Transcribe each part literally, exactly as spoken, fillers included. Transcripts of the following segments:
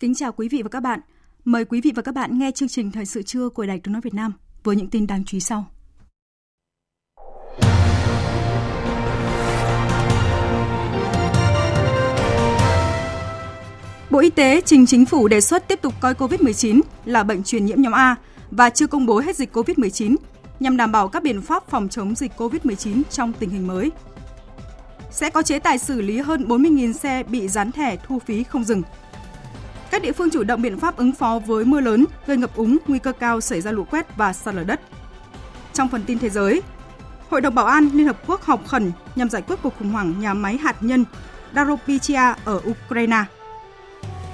Kính chào quý vị và các bạn. Mời quý vị và các bạn nghe chương trình Thời sự trưa của Đài Tiếng nói Việt Nam với những tin đáng chú ý sau. Bộ Y tế trình chính phủ đề xuất tiếp tục coi cô vít mười chín là bệnh truyền nhiễm nhóm A và chưa công bố hết dịch cô vít mười chín nhằm đảm bảo các biện pháp phòng chống dịch cô vít mười chín trong tình hình mới. Sẽ có chế tài xử lý hơn bốn mươi nghìn xe bị dán thẻ thu phí không dừng. Các địa phương chủ động biện pháp ứng phó với mưa lớn gây ngập úng, nguy cơ cao xảy ra lũ quét và sạt lở đất. Trong phần tin thế giới, Hội đồng Bảo an Liên Hợp Quốc họp khẩn nhằm giải quyết cuộc khủng hoảng nhà máy hạt nhân Zaporizhzhia ở Ukraine.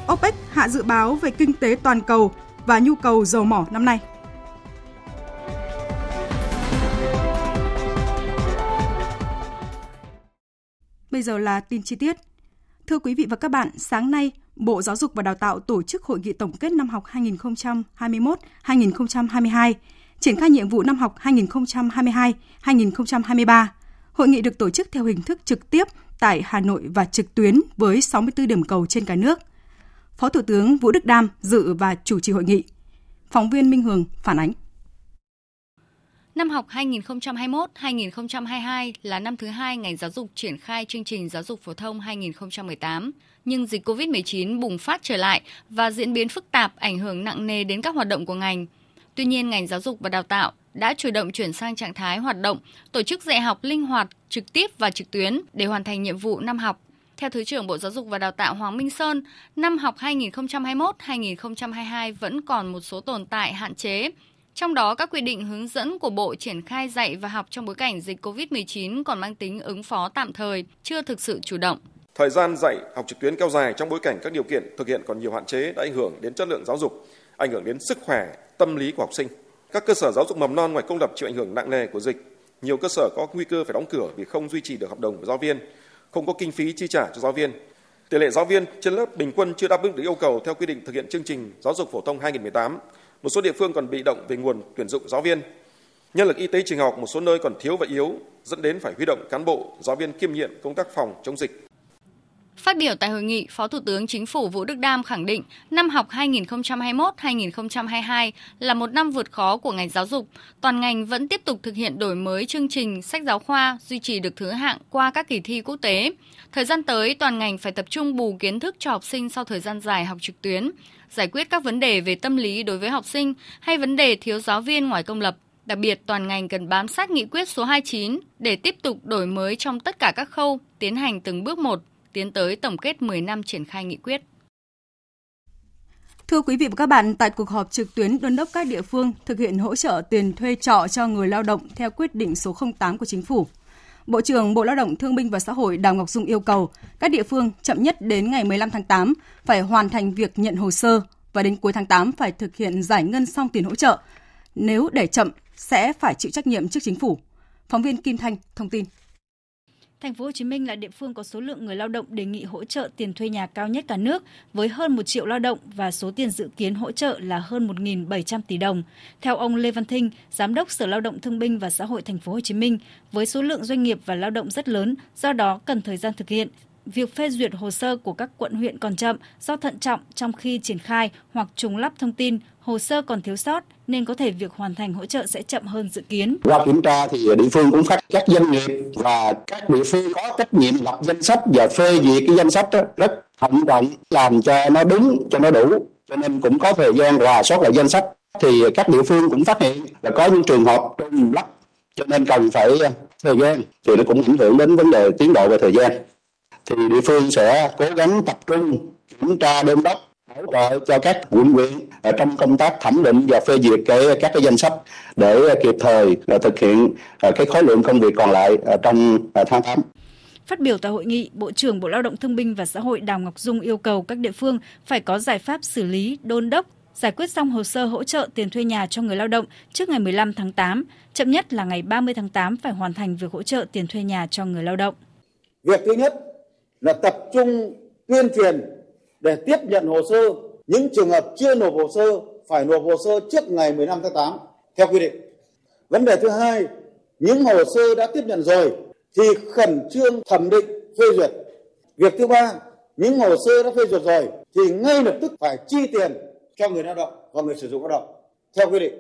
ô pếch hạ dự báo về kinh tế toàn cầu và nhu cầu dầu mỏ năm nay. Bây giờ là tin chi tiết. Thưa quý vị và các bạn, sáng nay, Bộ Giáo dục và Đào tạo tổ chức hội nghị tổng kết năm học hai nghìn không trăm hai mươi mốt đến hai nghìn không trăm hai mươi hai, triển khai nhiệm vụ năm học hai nghìn không trăm hai mươi hai đến hai nghìn không trăm hai mươi ba. Hội nghị được tổ chức theo hình thức trực tiếp tại Hà Nội và trực tuyến với sáu mươi tư điểm cầu trên cả nước. Phó Thủ tướng Vũ Đức Đam dự và chủ trì hội nghị. Phóng viên Minh Hường phản ánh. Năm học hai nghìn không trăm hai mươi mốt đến hai nghìn không trăm hai mươi hai là năm thứ hai ngành giáo dục triển khai chương trình giáo dục phổ thông hai nghìn không trăm mười tám. Nhưng dịch cô vít mười chín bùng phát trở lại và diễn biến phức tạp ảnh hưởng nặng nề đến các hoạt động của ngành. Tuy nhiên, ngành giáo dục và đào tạo đã chủ động chuyển sang trạng thái hoạt động, tổ chức dạy học linh hoạt, trực tiếp và trực tuyến để hoàn thành nhiệm vụ năm học. Theo Thứ trưởng Bộ Giáo dục và Đào tạo Hoàng Minh Sơn, năm học hai nghìn không trăm hai mươi mốt đến hai nghìn không trăm hai mươi hai vẫn còn một số tồn tại hạn chế. Trong đó, các quy định hướng dẫn của Bộ triển khai dạy và học trong bối cảnh dịch cô vít mười chín còn mang tính ứng phó tạm thời, chưa thực sự chủ động. Thời gian dạy học trực tuyến kéo dài trong bối cảnh các điều kiện thực hiện còn nhiều hạn chế đã ảnh hưởng đến chất lượng giáo dục, ảnh hưởng đến sức khỏe, tâm lý của học sinh. Các cơ sở giáo dục mầm non ngoài công lập chịu ảnh hưởng nặng nề của dịch. Nhiều cơ sở có nguy cơ phải đóng cửa vì không duy trì được hợp đồng của giáo viên, không có kinh phí chi trả cho giáo viên. Tỷ lệ giáo viên trên lớp bình quân chưa đáp ứng được yêu cầu theo quy định thực hiện chương trình giáo dục phổ thông hai nghìn không trăm mười tám. Một số địa phương còn bị động về nguồn tuyển dụng giáo viên. Nhân lực y tế trường học một số nơi còn thiếu và yếu, dẫn đến phải huy động cán bộ, giáo viên kiêm nhiệm công tác phòng chống dịch. Phát biểu tại hội nghị, Phó Thủ tướng Chính phủ Vũ Đức Đam khẳng định năm học hai nghìn không trăm hai mươi mốt đến hai nghìn không trăm hai mươi hai là một năm vượt khó của ngành giáo dục. Toàn ngành vẫn tiếp tục thực hiện đổi mới chương trình, sách giáo khoa, duy trì được thứ hạng qua các kỳ thi quốc tế. Thời gian tới, toàn ngành phải tập trung bù kiến thức cho học sinh sau thời gian dài học trực tuyến, giải quyết các vấn đề về tâm lý đối với học sinh hay vấn đề thiếu giáo viên ngoài công lập. Đặc biệt, toàn ngành cần bám sát nghị quyết số hai mươi chín để tiếp tục đổi mới trong tất cả các khâu, tiến hành từng bước một, tiến tới tổng kết mười năm triển khai nghị quyết. Thưa quý vị và các bạn, tại cuộc họp trực tuyến đôn đốc các địa phương thực hiện hỗ trợ tiền thuê trọ cho người lao động theo quyết định số không tám của Chính phủ, Bộ trưởng Bộ Lao động Thương binh và Xã hội Đào Ngọc Dung yêu cầu các địa phương chậm nhất đến ngày mười lăm tháng tám phải hoàn thành việc nhận hồ sơ và đến cuối tháng tám phải thực hiện giải ngân xong tiền hỗ trợ. Nếu để chậm, sẽ phải chịu trách nhiệm trước Chính phủ. Phóng viên Kim Thanh thông tin. Thành phố Hồ Chí Minh là địa phương có số lượng người lao động đề nghị hỗ trợ tiền thuê nhà cao nhất cả nước với hơn một triệu lao động và số tiền dự kiến hỗ trợ là hơn một nghìn bảy trăm tỷ đồng. Theo ông Lê Văn Thinh, Giám đốc Sở Lao động Thương binh và Xã hội Thành phố Hồ Chí Minh, với số lượng doanh nghiệp và lao động rất lớn, do đó cần thời gian thực hiện. Việc phê duyệt hồ sơ của các quận huyện còn chậm do thận trọng trong khi triển khai hoặc trùng lắp thông tin, hồ sơ còn thiếu sót nên có thể việc hoàn thành hỗ trợ sẽ chậm hơn dự kiến. Qua kiểm tra thì địa phương cũng phát các doanh nghiệp và các địa phương có trách nhiệm lập danh sách và phê duyệt cái danh sách đó rất thận trọng, làm cho nó đúng, cho nó đủ, cho nên cũng có thời gian rà soát lại danh sách. Thì các địa phương cũng phát hiện là có những trường hợp trùng lắp, cho nên cần phải thời gian thì nó cũng ảnh hưởng đến vấn đề tiến độ và thời gian. thì địa phương sẽ cố gắng tập trung kiểm tra đôn đốc hỗ trợ cho các quận huyện trong công tác thẩm định và phê duyệt cái các cái danh sách để kịp thời thực hiện cái khối lượng công việc còn lại trong tháng tám. Phát biểu tại hội nghị, Bộ trưởng Bộ Lao động Thương binh và Xã hội Đào Ngọc Dung yêu cầu các địa phương phải có giải pháp xử lý, đôn đốc, giải quyết xong hồ sơ hỗ trợ tiền thuê nhà cho người lao động trước ngày mười lăm tháng tám, chậm nhất là ngày ba mươi tháng tám phải hoàn thành việc hỗ trợ tiền thuê nhà cho người lao động. Việc thứ nhất là tập trung tuyên truyền để tiếp nhận hồ sơ, những trường hợp chưa nộp hồ sơ phải nộp hồ sơ trước ngày mười lăm tháng tám theo quy định. Vấn đề thứ hai, những hồ sơ đã tiếp nhận rồi thì khẩn trương thẩm định, phê duyệt. Việc thứ ba, những hồ sơ đã phê duyệt rồi thì ngay lập tức phải chi tiền cho người lao động và người sử dụng lao động theo quy định.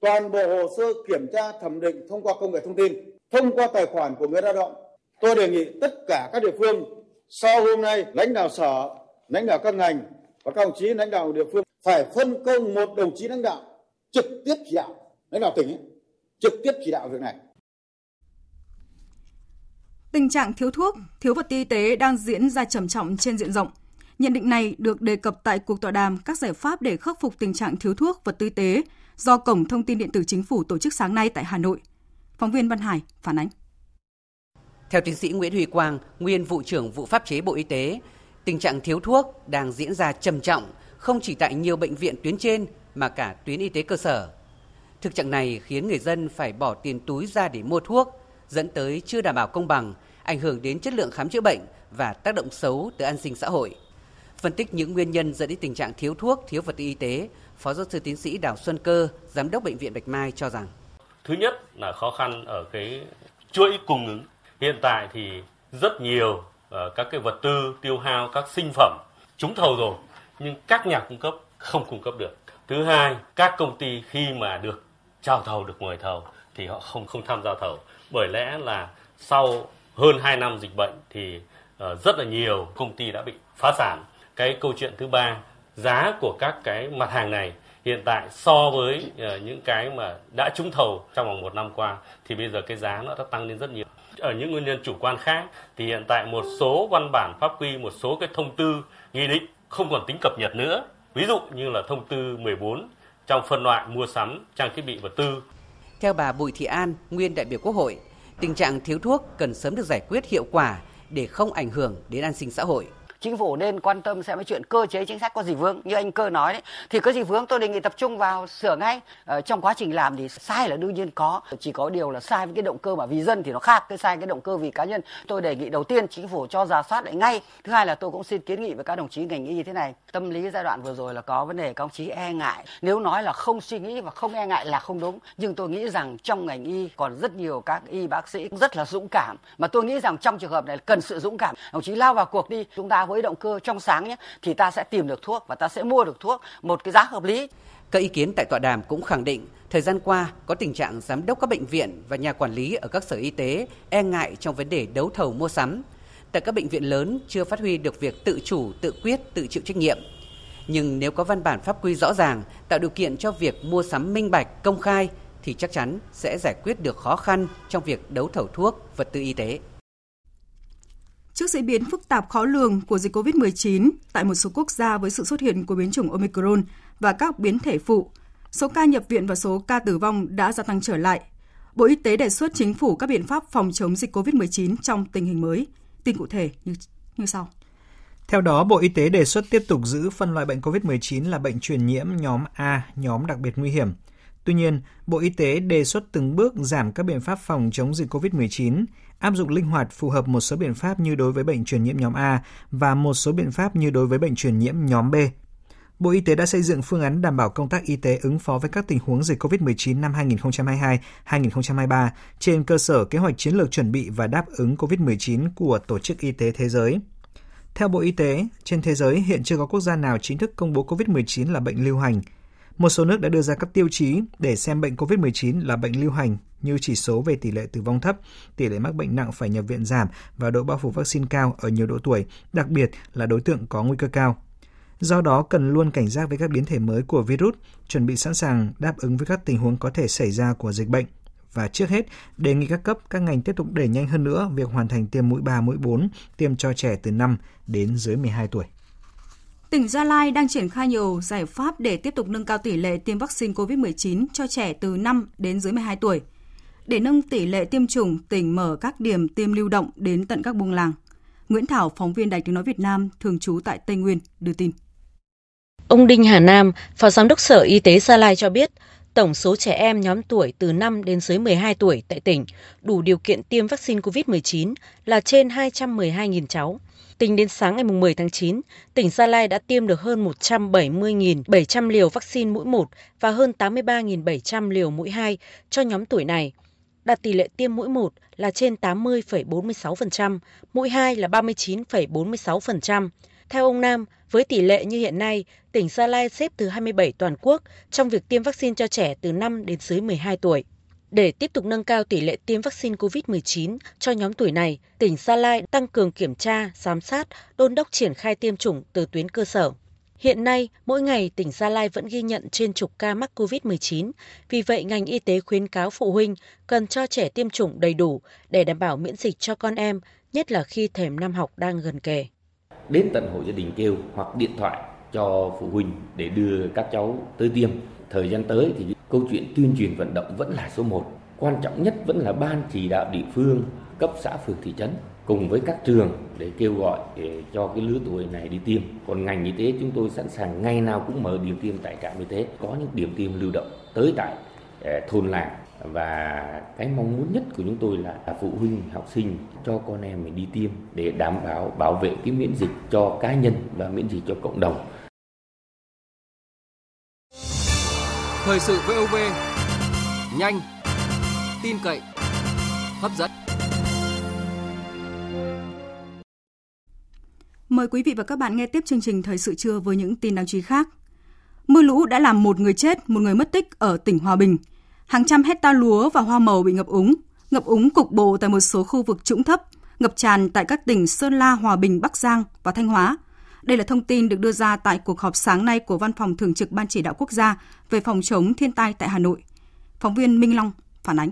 Toàn bộ hồ sơ kiểm tra thẩm định thông qua công nghệ thông tin, thông qua tài khoản của người lao động. Tôi đề nghị tất cả các địa phương sau hôm nay, lãnh đạo sở, lãnh đạo các ngành và các đồng chí lãnh đạo địa phương phải phân công một đồng chí lãnh đạo trực tiếp chỉ đạo, lãnh đạo tỉnh ấy, trực tiếp chỉ đạo việc này. Tình trạng thiếu thuốc, thiếu vật tư y tế đang diễn ra trầm trọng trên diện rộng. Nhận định này được đề cập tại cuộc tọa đàm các giải pháp để khắc phục tình trạng thiếu thuốc, vật tư y tế do Cổng Thông tin Điện tử Chính phủ tổ chức sáng nay tại Hà Nội. Phóng viên Văn Hải phản ánh. Theo tiến sĩ Nguyễn Huy Quang, nguyên vụ trưởng vụ pháp chế Bộ Y tế, tình trạng thiếu thuốc đang diễn ra trầm trọng không chỉ tại nhiều bệnh viện tuyến trên mà cả tuyến y tế cơ sở. Thực trạng này khiến người dân phải bỏ tiền túi ra để mua thuốc, dẫn tới chưa đảm bảo công bằng, ảnh hưởng đến chất lượng khám chữa bệnh và tác động xấu tới an sinh xã hội. Phân tích những nguyên nhân dẫn đến tình trạng thiếu thuốc, thiếu vật tư y tế, Phó Giáo sư Tiến sĩ Đào Xuân Cơ, Giám đốc Bệnh viện Bạch Mai cho rằng: Thứ nhất là khó khăn ở cái chuỗi cung ứng. Hiện tại thì rất nhiều các cái vật tư tiêu hao, các sinh phẩm trúng thầu rồi nhưng các nhà cung cấp không cung cấp được. Thứ hai, các công ty khi mà được trao thầu, được mời thầu thì họ không không tham gia thầu. Bởi lẽ là sau hơn hai năm dịch bệnh thì rất là nhiều công ty đã bị phá sản. Cái câu chuyện thứ ba, giá của các cái mặt hàng này hiện tại so với những cái mà đã trúng thầu trong vòng một năm qua thì bây giờ cái giá nó đã tăng lên rất nhiều. Ở những nguyên nhân chủ quan khác thì hiện tại một số văn bản pháp quy, một số cái thông tư, nghị định không còn tính cập nhật nữa. Ví dụ như là thông tư mười bốn trong phân loại mua sắm trang thiết bị vật tư. Theo bà Bùi Thị An, nguyên đại biểu Quốc hội, tình trạng thiếu thuốc cần sớm được giải quyết hiệu quả để không ảnh hưởng đến an sinh xã hội. Chính phủ nên quan tâm xem cái chuyện cơ chế chính sách có gì vướng. Như anh Cơ nói đấy, thì có gì vướng tôi đề nghị tập trung vào sửa ngay. Ờ, trong quá trình làm thì sai là đương nhiên có. Chỉ có điều là sai với cái động cơ mà vì dân thì nó khác. Cái sai cái động cơ vì cá nhân. Tôi đề nghị đầu tiên chính phủ cho rà soát lại ngay. Thứ hai là tôi cũng xin kiến nghị với các đồng chí ngành y như thế này. Tâm lý giai đoạn vừa rồi là có vấn đề các đồng chí e ngại. Nếu nói là không suy nghĩ và không e ngại là không đúng. Nhưng tôi nghĩ rằng trong ngành y còn rất nhiều các y bác sĩ rất là dũng cảm. Mà tôi nghĩ rằng trong trường hợp này cần sự dũng cảm. Đồng chí lao vào cuộc đi. Chúng ta với động cơ trong sáng nhé, thì ta sẽ tìm được thuốc và ta sẽ mua được thuốc một cái giá hợp lý. Các ý kiến tại tọa đàm cũng khẳng định thời gian qua có tình trạng giám đốc các bệnh viện và nhà quản lý ở các sở y tế e ngại trong vấn đề đấu thầu mua sắm. Tại các bệnh viện lớn chưa phát huy được việc tự chủ, tự quyết, tự chịu trách nhiệm. Nhưng nếu có văn bản pháp quy rõ ràng tạo điều kiện cho việc mua sắm minh bạch, công khai thì chắc chắn sẽ giải quyết được khó khăn trong việc đấu thầu thuốc, vật tư y tế. Trước diễn biến phức tạp khó lường của dịch covid mười chín tại một số quốc gia với sự xuất hiện của biến chủng Omicron và các biến thể phụ, số ca nhập viện và số ca tử vong đã gia tăng trở lại. Bộ Y tế đề xuất chính phủ các biện pháp phòng chống dịch covid mười chín trong tình hình mới. Tin cụ thể như, như sau. Theo đó, Bộ Y tế đề xuất tiếp tục giữ phân loại bệnh covid mười chín là bệnh truyền nhiễm nhóm A, nhóm đặc biệt nguy hiểm. Tuy nhiên, Bộ Y tế đề xuất từng bước giảm các biện pháp phòng chống dịch covid mười chín, áp dụng linh hoạt phù hợp một số biện pháp như đối với bệnh truyền nhiễm nhóm A và một số biện pháp như đối với bệnh truyền nhiễm nhóm B. Bộ Y tế đã xây dựng phương án đảm bảo công tác y tế ứng phó với các tình huống dịch covid mười chín năm hai nghìn không trăm hai mươi hai đến hai nghìn không trăm hai mươi ba trên cơ sở kế hoạch chiến lược chuẩn bị và đáp ứng covid mười chín của Tổ chức Y tế Thế giới. Theo Bộ Y tế, trên thế giới hiện chưa có quốc gia nào chính thức công bố covid mười chín là bệnh lưu hành. Một số nước đã đưa ra các tiêu chí để xem bệnh covid mười chín là bệnh lưu hành như chỉ số về tỷ lệ tử vong thấp, tỷ lệ mắc bệnh nặng phải nhập viện giảm và độ bao phủ vaccine cao ở nhiều độ tuổi, đặc biệt là đối tượng có nguy cơ cao. Do đó, cần luôn cảnh giác với các biến thể mới của virus, chuẩn bị sẵn sàng đáp ứng với các tình huống có thể xảy ra của dịch bệnh. và trước hết đề nghị các cấp, các ngành tiếp tục đẩy nhanh hơn nữa việc hoàn thành tiêm mũi ba, mũi bốn, tiêm cho trẻ từ năm đến dưới mười hai tuổi. Tỉnh Gia Lai đang triển khai nhiều giải pháp để tiếp tục nâng cao tỷ lệ tiêm vaccine covid mười chín cho trẻ từ năm đến dưới mười hai tuổi. Để nâng tỷ lệ tiêm chủng, tỉnh mở các điểm tiêm lưu động đến tận các buôn làng. Nguyễn Thảo, phóng viên Đài Tiếng Nói Việt Nam, thường trú tại Tây Nguyên, đưa tin. Ông Dinh Hà Nam, Phó Giám đốc Sở Y tế Gia Lai cho biết, tổng số trẻ em nhóm tuổi từ năm đến dưới mười hai tuổi tại tỉnh đủ điều kiện tiêm vaccine covid mười chín là trên hai trăm mười hai nghìn cháu. Tính đến sáng ngày mười tháng chín, tỉnh Gia Lai đã tiêm được hơn một trăm bảy mươi nghìn bảy trăm liều vaccine mũi một và hơn tám mươi ba nghìn bảy trăm liều mũi hai cho nhóm tuổi này. Đạt tỷ lệ tiêm mũi một là trên tám mươi phẩy bốn mươi sáu phần trăm, mũi hai là ba mươi chín phẩy bốn mươi sáu phần trăm. Theo ông Nam, với tỷ lệ như hiện nay, tỉnh Gia Lai xếp thứ hai mươi bảy toàn quốc trong việc tiêm vaccine cho trẻ từ năm đến dưới mười hai tuổi. Để tiếp tục nâng cao tỷ lệ tiêm vaccine covid mười chín cho nhóm tuổi này, tỉnh Gia Lai tăng cường kiểm tra, giám sát, đôn đốc triển khai tiêm chủng từ tuyến cơ sở. Hiện nay, mỗi ngày tỉnh Gia Lai vẫn ghi nhận trên chục ca mắc covid mười chín, vì vậy ngành y tế khuyến cáo phụ huynh cần cho trẻ tiêm chủng đầy đủ để đảm bảo miễn dịch cho con em, nhất là khi thềm năm học đang gần kề. Đến tận hộ gia đình kêu hoặc điện thoại cho phụ huynh để đưa các cháu tới tiêm. Thời gian tới thì câu chuyện tuyên truyền vận động vẫn là số một. Quan trọng nhất vẫn là ban chỉ đạo địa phương, cấp xã phường thị trấn cùng với các trường để kêu gọi để cho cái lứa tuổi này đi tiêm. Còn ngành y tế chúng tôi sẵn sàng ngày nào cũng mở điểm tiêm tại trạm y tế, có những điểm tiêm lưu động tới tại thôn làng. Và cái mong muốn nhất của chúng tôi là phụ huynh, học sinh cho con em mình đi tiêm để đảm bảo bảo vệ cái miễn dịch cho cá nhân và miễn dịch cho cộng đồng. Thời sự vê o vê, nhanh, tin cậy, hấp dẫn. Mời quý vị và các bạn nghe tiếp chương trình Thời sự trưa với những tin đáng chú ý khác. Mưa lũ đã làm một người chết, một người mất tích ở tỉnh Hòa Bình. Hàng trăm hecta lúa và hoa màu bị ngập úng, ngập úng cục bộ tại một số khu vực trũng thấp, ngập tràn tại các tỉnh Sơn La, Hòa Bình, Bắc Giang và Thanh Hóa. Đây là thông tin được đưa ra tại cuộc họp sáng nay của Văn phòng Thường trực Ban Chỉ đạo Quốc gia về phòng chống thiên tai tại Hà Nội. Phóng viên Minh Long phản ánh.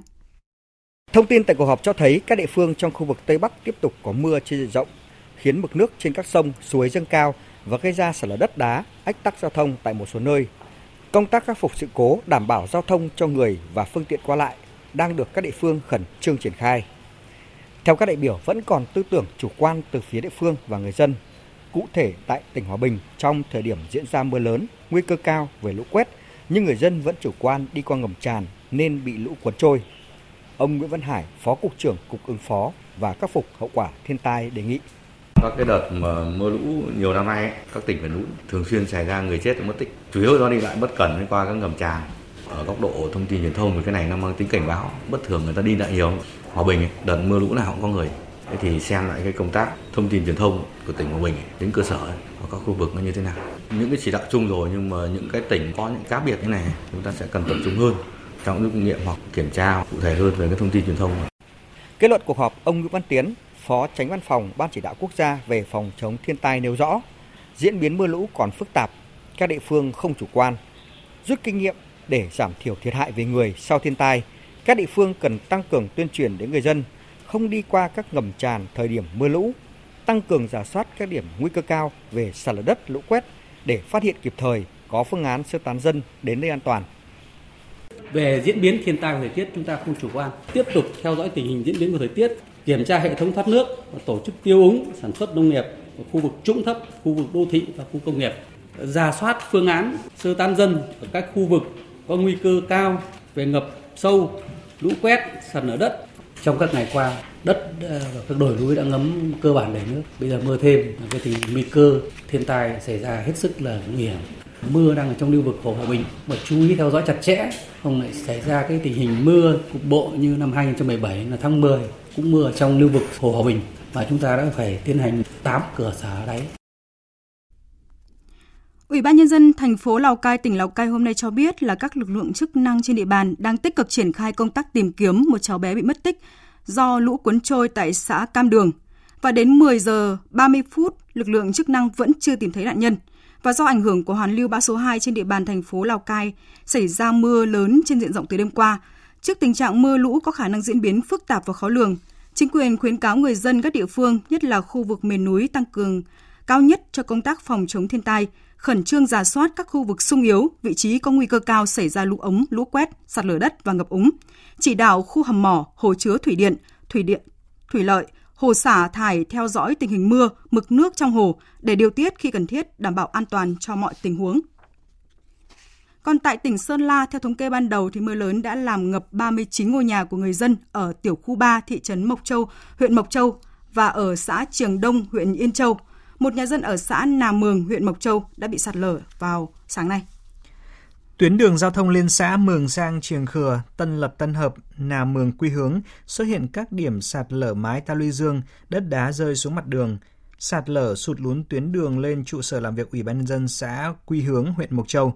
Thông tin tại cuộc họp cho thấy các địa phương trong khu vực Tây Bắc tiếp tục có mưa trên diện rộng, khiến mực nước trên các sông, suối dâng cao và gây ra sạt lở đất đá, ách tắc giao thông tại một số nơi. Công tác khắc phục sự cố, đảm bảo giao thông cho người và phương tiện qua lại đang được các địa phương khẩn trương triển khai. Theo các đại biểu, vẫn còn tư tưởng chủ quan từ phía địa phương và người dân. Cụ thể tại tỉnh Hòa Bình, trong thời điểm diễn ra mưa lớn, nguy cơ cao về lũ quét, nhưng người dân vẫn chủ quan đi qua ngầm tràn nên bị lũ cuốn trôi. Ông Nguyễn Văn Hải, Phó Cục trưởng Cục Ứng phó và Khắc phục Hậu quả Thiên tai đề nghị. Các cái đợt mà mưa lũ nhiều năm nay, ấy, các tỉnh miền núi thường xuyên xảy ra người chết và mất tích, chủ yếu do đi lại bất cẩn đi qua các ngầm tràn. Ở góc độ thông tin truyền thông thì cái này nó mang tính cảnh báo, bất thường người ta đi lại nhiều. Hòa Bình ấy, đợt mưa lũ nào cũng có người. Thế thì xem lại cái công tác thông tin truyền thông của tỉnh Hòa Bình ấy, đến cơ sở và các khu vực nó như thế nào. Những cái chỉ đạo chung rồi nhưng mà những cái tỉnh có những cá biệt thế này chúng ta sẽ cần tập trung hơn trong rút kinh nghiệm hoặc kiểm tra cụ thể hơn về cái thông tin truyền thông. Kết luận cuộc họp, ông Nguyễn Văn Tiến, Phó Chánh Văn phòng Ban Chỉ đạo Quốc gia về phòng chống thiên tai nêu rõ, diễn biến mưa lũ còn phức tạp, các địa phương không chủ quan, rút kinh nghiệm để giảm thiểu thiệt hại về người sau thiên tai. Các địa phương cần tăng cường tuyên truyền đến người dân không đi qua các ngầm tràn thời điểm mưa lũ, tăng cường rà soát các điểm nguy cơ cao về sạt lở đất, lũ quét để phát hiện kịp thời, có phương án sơ tán dân đến nơi an toàn. Về diễn biến thiên tai và thời tiết, chúng ta không chủ quan, tiếp tục theo dõi tình hình diễn biến của thời tiết, kiểm tra hệ thống thoát nước, tổ chức tiêu úng, sản xuất nông nghiệp ở khu vực trũng thấp, khu vực đô thị và khu công nghiệp, rà soát phương án sơ tán dân ở các khu vực có nguy cơ cao về ngập sâu, lũ quét, sạt lở đất. Trong các ngày qua, đất và các đồi núi đã ngấm cơ bản đầy nước. Bây giờ mưa thêm, cái tình nguy cơ thiên tai xảy ra hết sức là nguy hiểm. Mưa đang ở trong lưu vực Hồ Hòa Bình mà chú ý theo dõi chặt chẽ, không lại xảy ra cái tình hình mưa cục bộ như năm hai không một bảy là tháng mười cũng mưa trong lưu vực Hồ Hòa Bình và chúng ta đã phải tiến hành tám cửa xả đáy. Ủy ban Nhân dân thành phố Lào Cai, tỉnh Lào Cai hôm nay cho biết là các lực lượng chức năng trên địa bàn đang tích cực triển khai công tác tìm kiếm một cháu bé bị mất tích do lũ cuốn trôi tại xã Cam Đường. Và đến mười giờ ba mươi phút, lực lượng chức năng vẫn chưa tìm thấy nạn nhân. Và do ảnh hưởng của hoàn lưu bão số hai trên địa bàn thành phố Lào Cai xảy ra mưa lớn trên diện rộng từ đêm qua, Trước tình trạng mưa lũ có khả năng diễn biến phức tạp và khó lường, chính quyền khuyến cáo người dân các địa phương, nhất là khu vực miền núi, tăng cường cao nhất cho công tác phòng chống thiên tai, khẩn trương rà soát các khu vực sung yếu, vị trí có nguy cơ cao xảy ra lũ ống, lũ quét, sạt lở đất và ngập úng, chỉ đạo khu hầm mỏ, hồ chứa thủy điện, thủy điện, thủy lợi, hồ xả thải theo dõi tình hình mưa, mực nước trong hồ để điều tiết khi cần thiết, đảm bảo an toàn cho mọi tình huống. Còn tại tỉnh Sơn La, theo thống kê ban đầu, thì mưa lớn đã làm ngập ba mươi chín ngôi nhà của người dân ở tiểu khu ba thị trấn Mộc Châu, huyện Mộc Châu và ở xã Trường Đông, huyện Yên Châu. Một nhà dân ở xã Nà Mường, huyện Mộc Châu đã bị sạt lở vào sáng nay. Tuyến đường giao thông liên xã Mường Sang, Triềng Khừa, Tân Lập, Tân Hợp, Nà Mường, Quy Hướng xuất hiện các điểm sạt lở mái ta luy dương, đất đá rơi xuống mặt đường. Sạt lở sụt lún tuyến đường lên trụ sở làm việc Ủy ban nhân dân xã Quy Hướng, huyện Mộc Châu.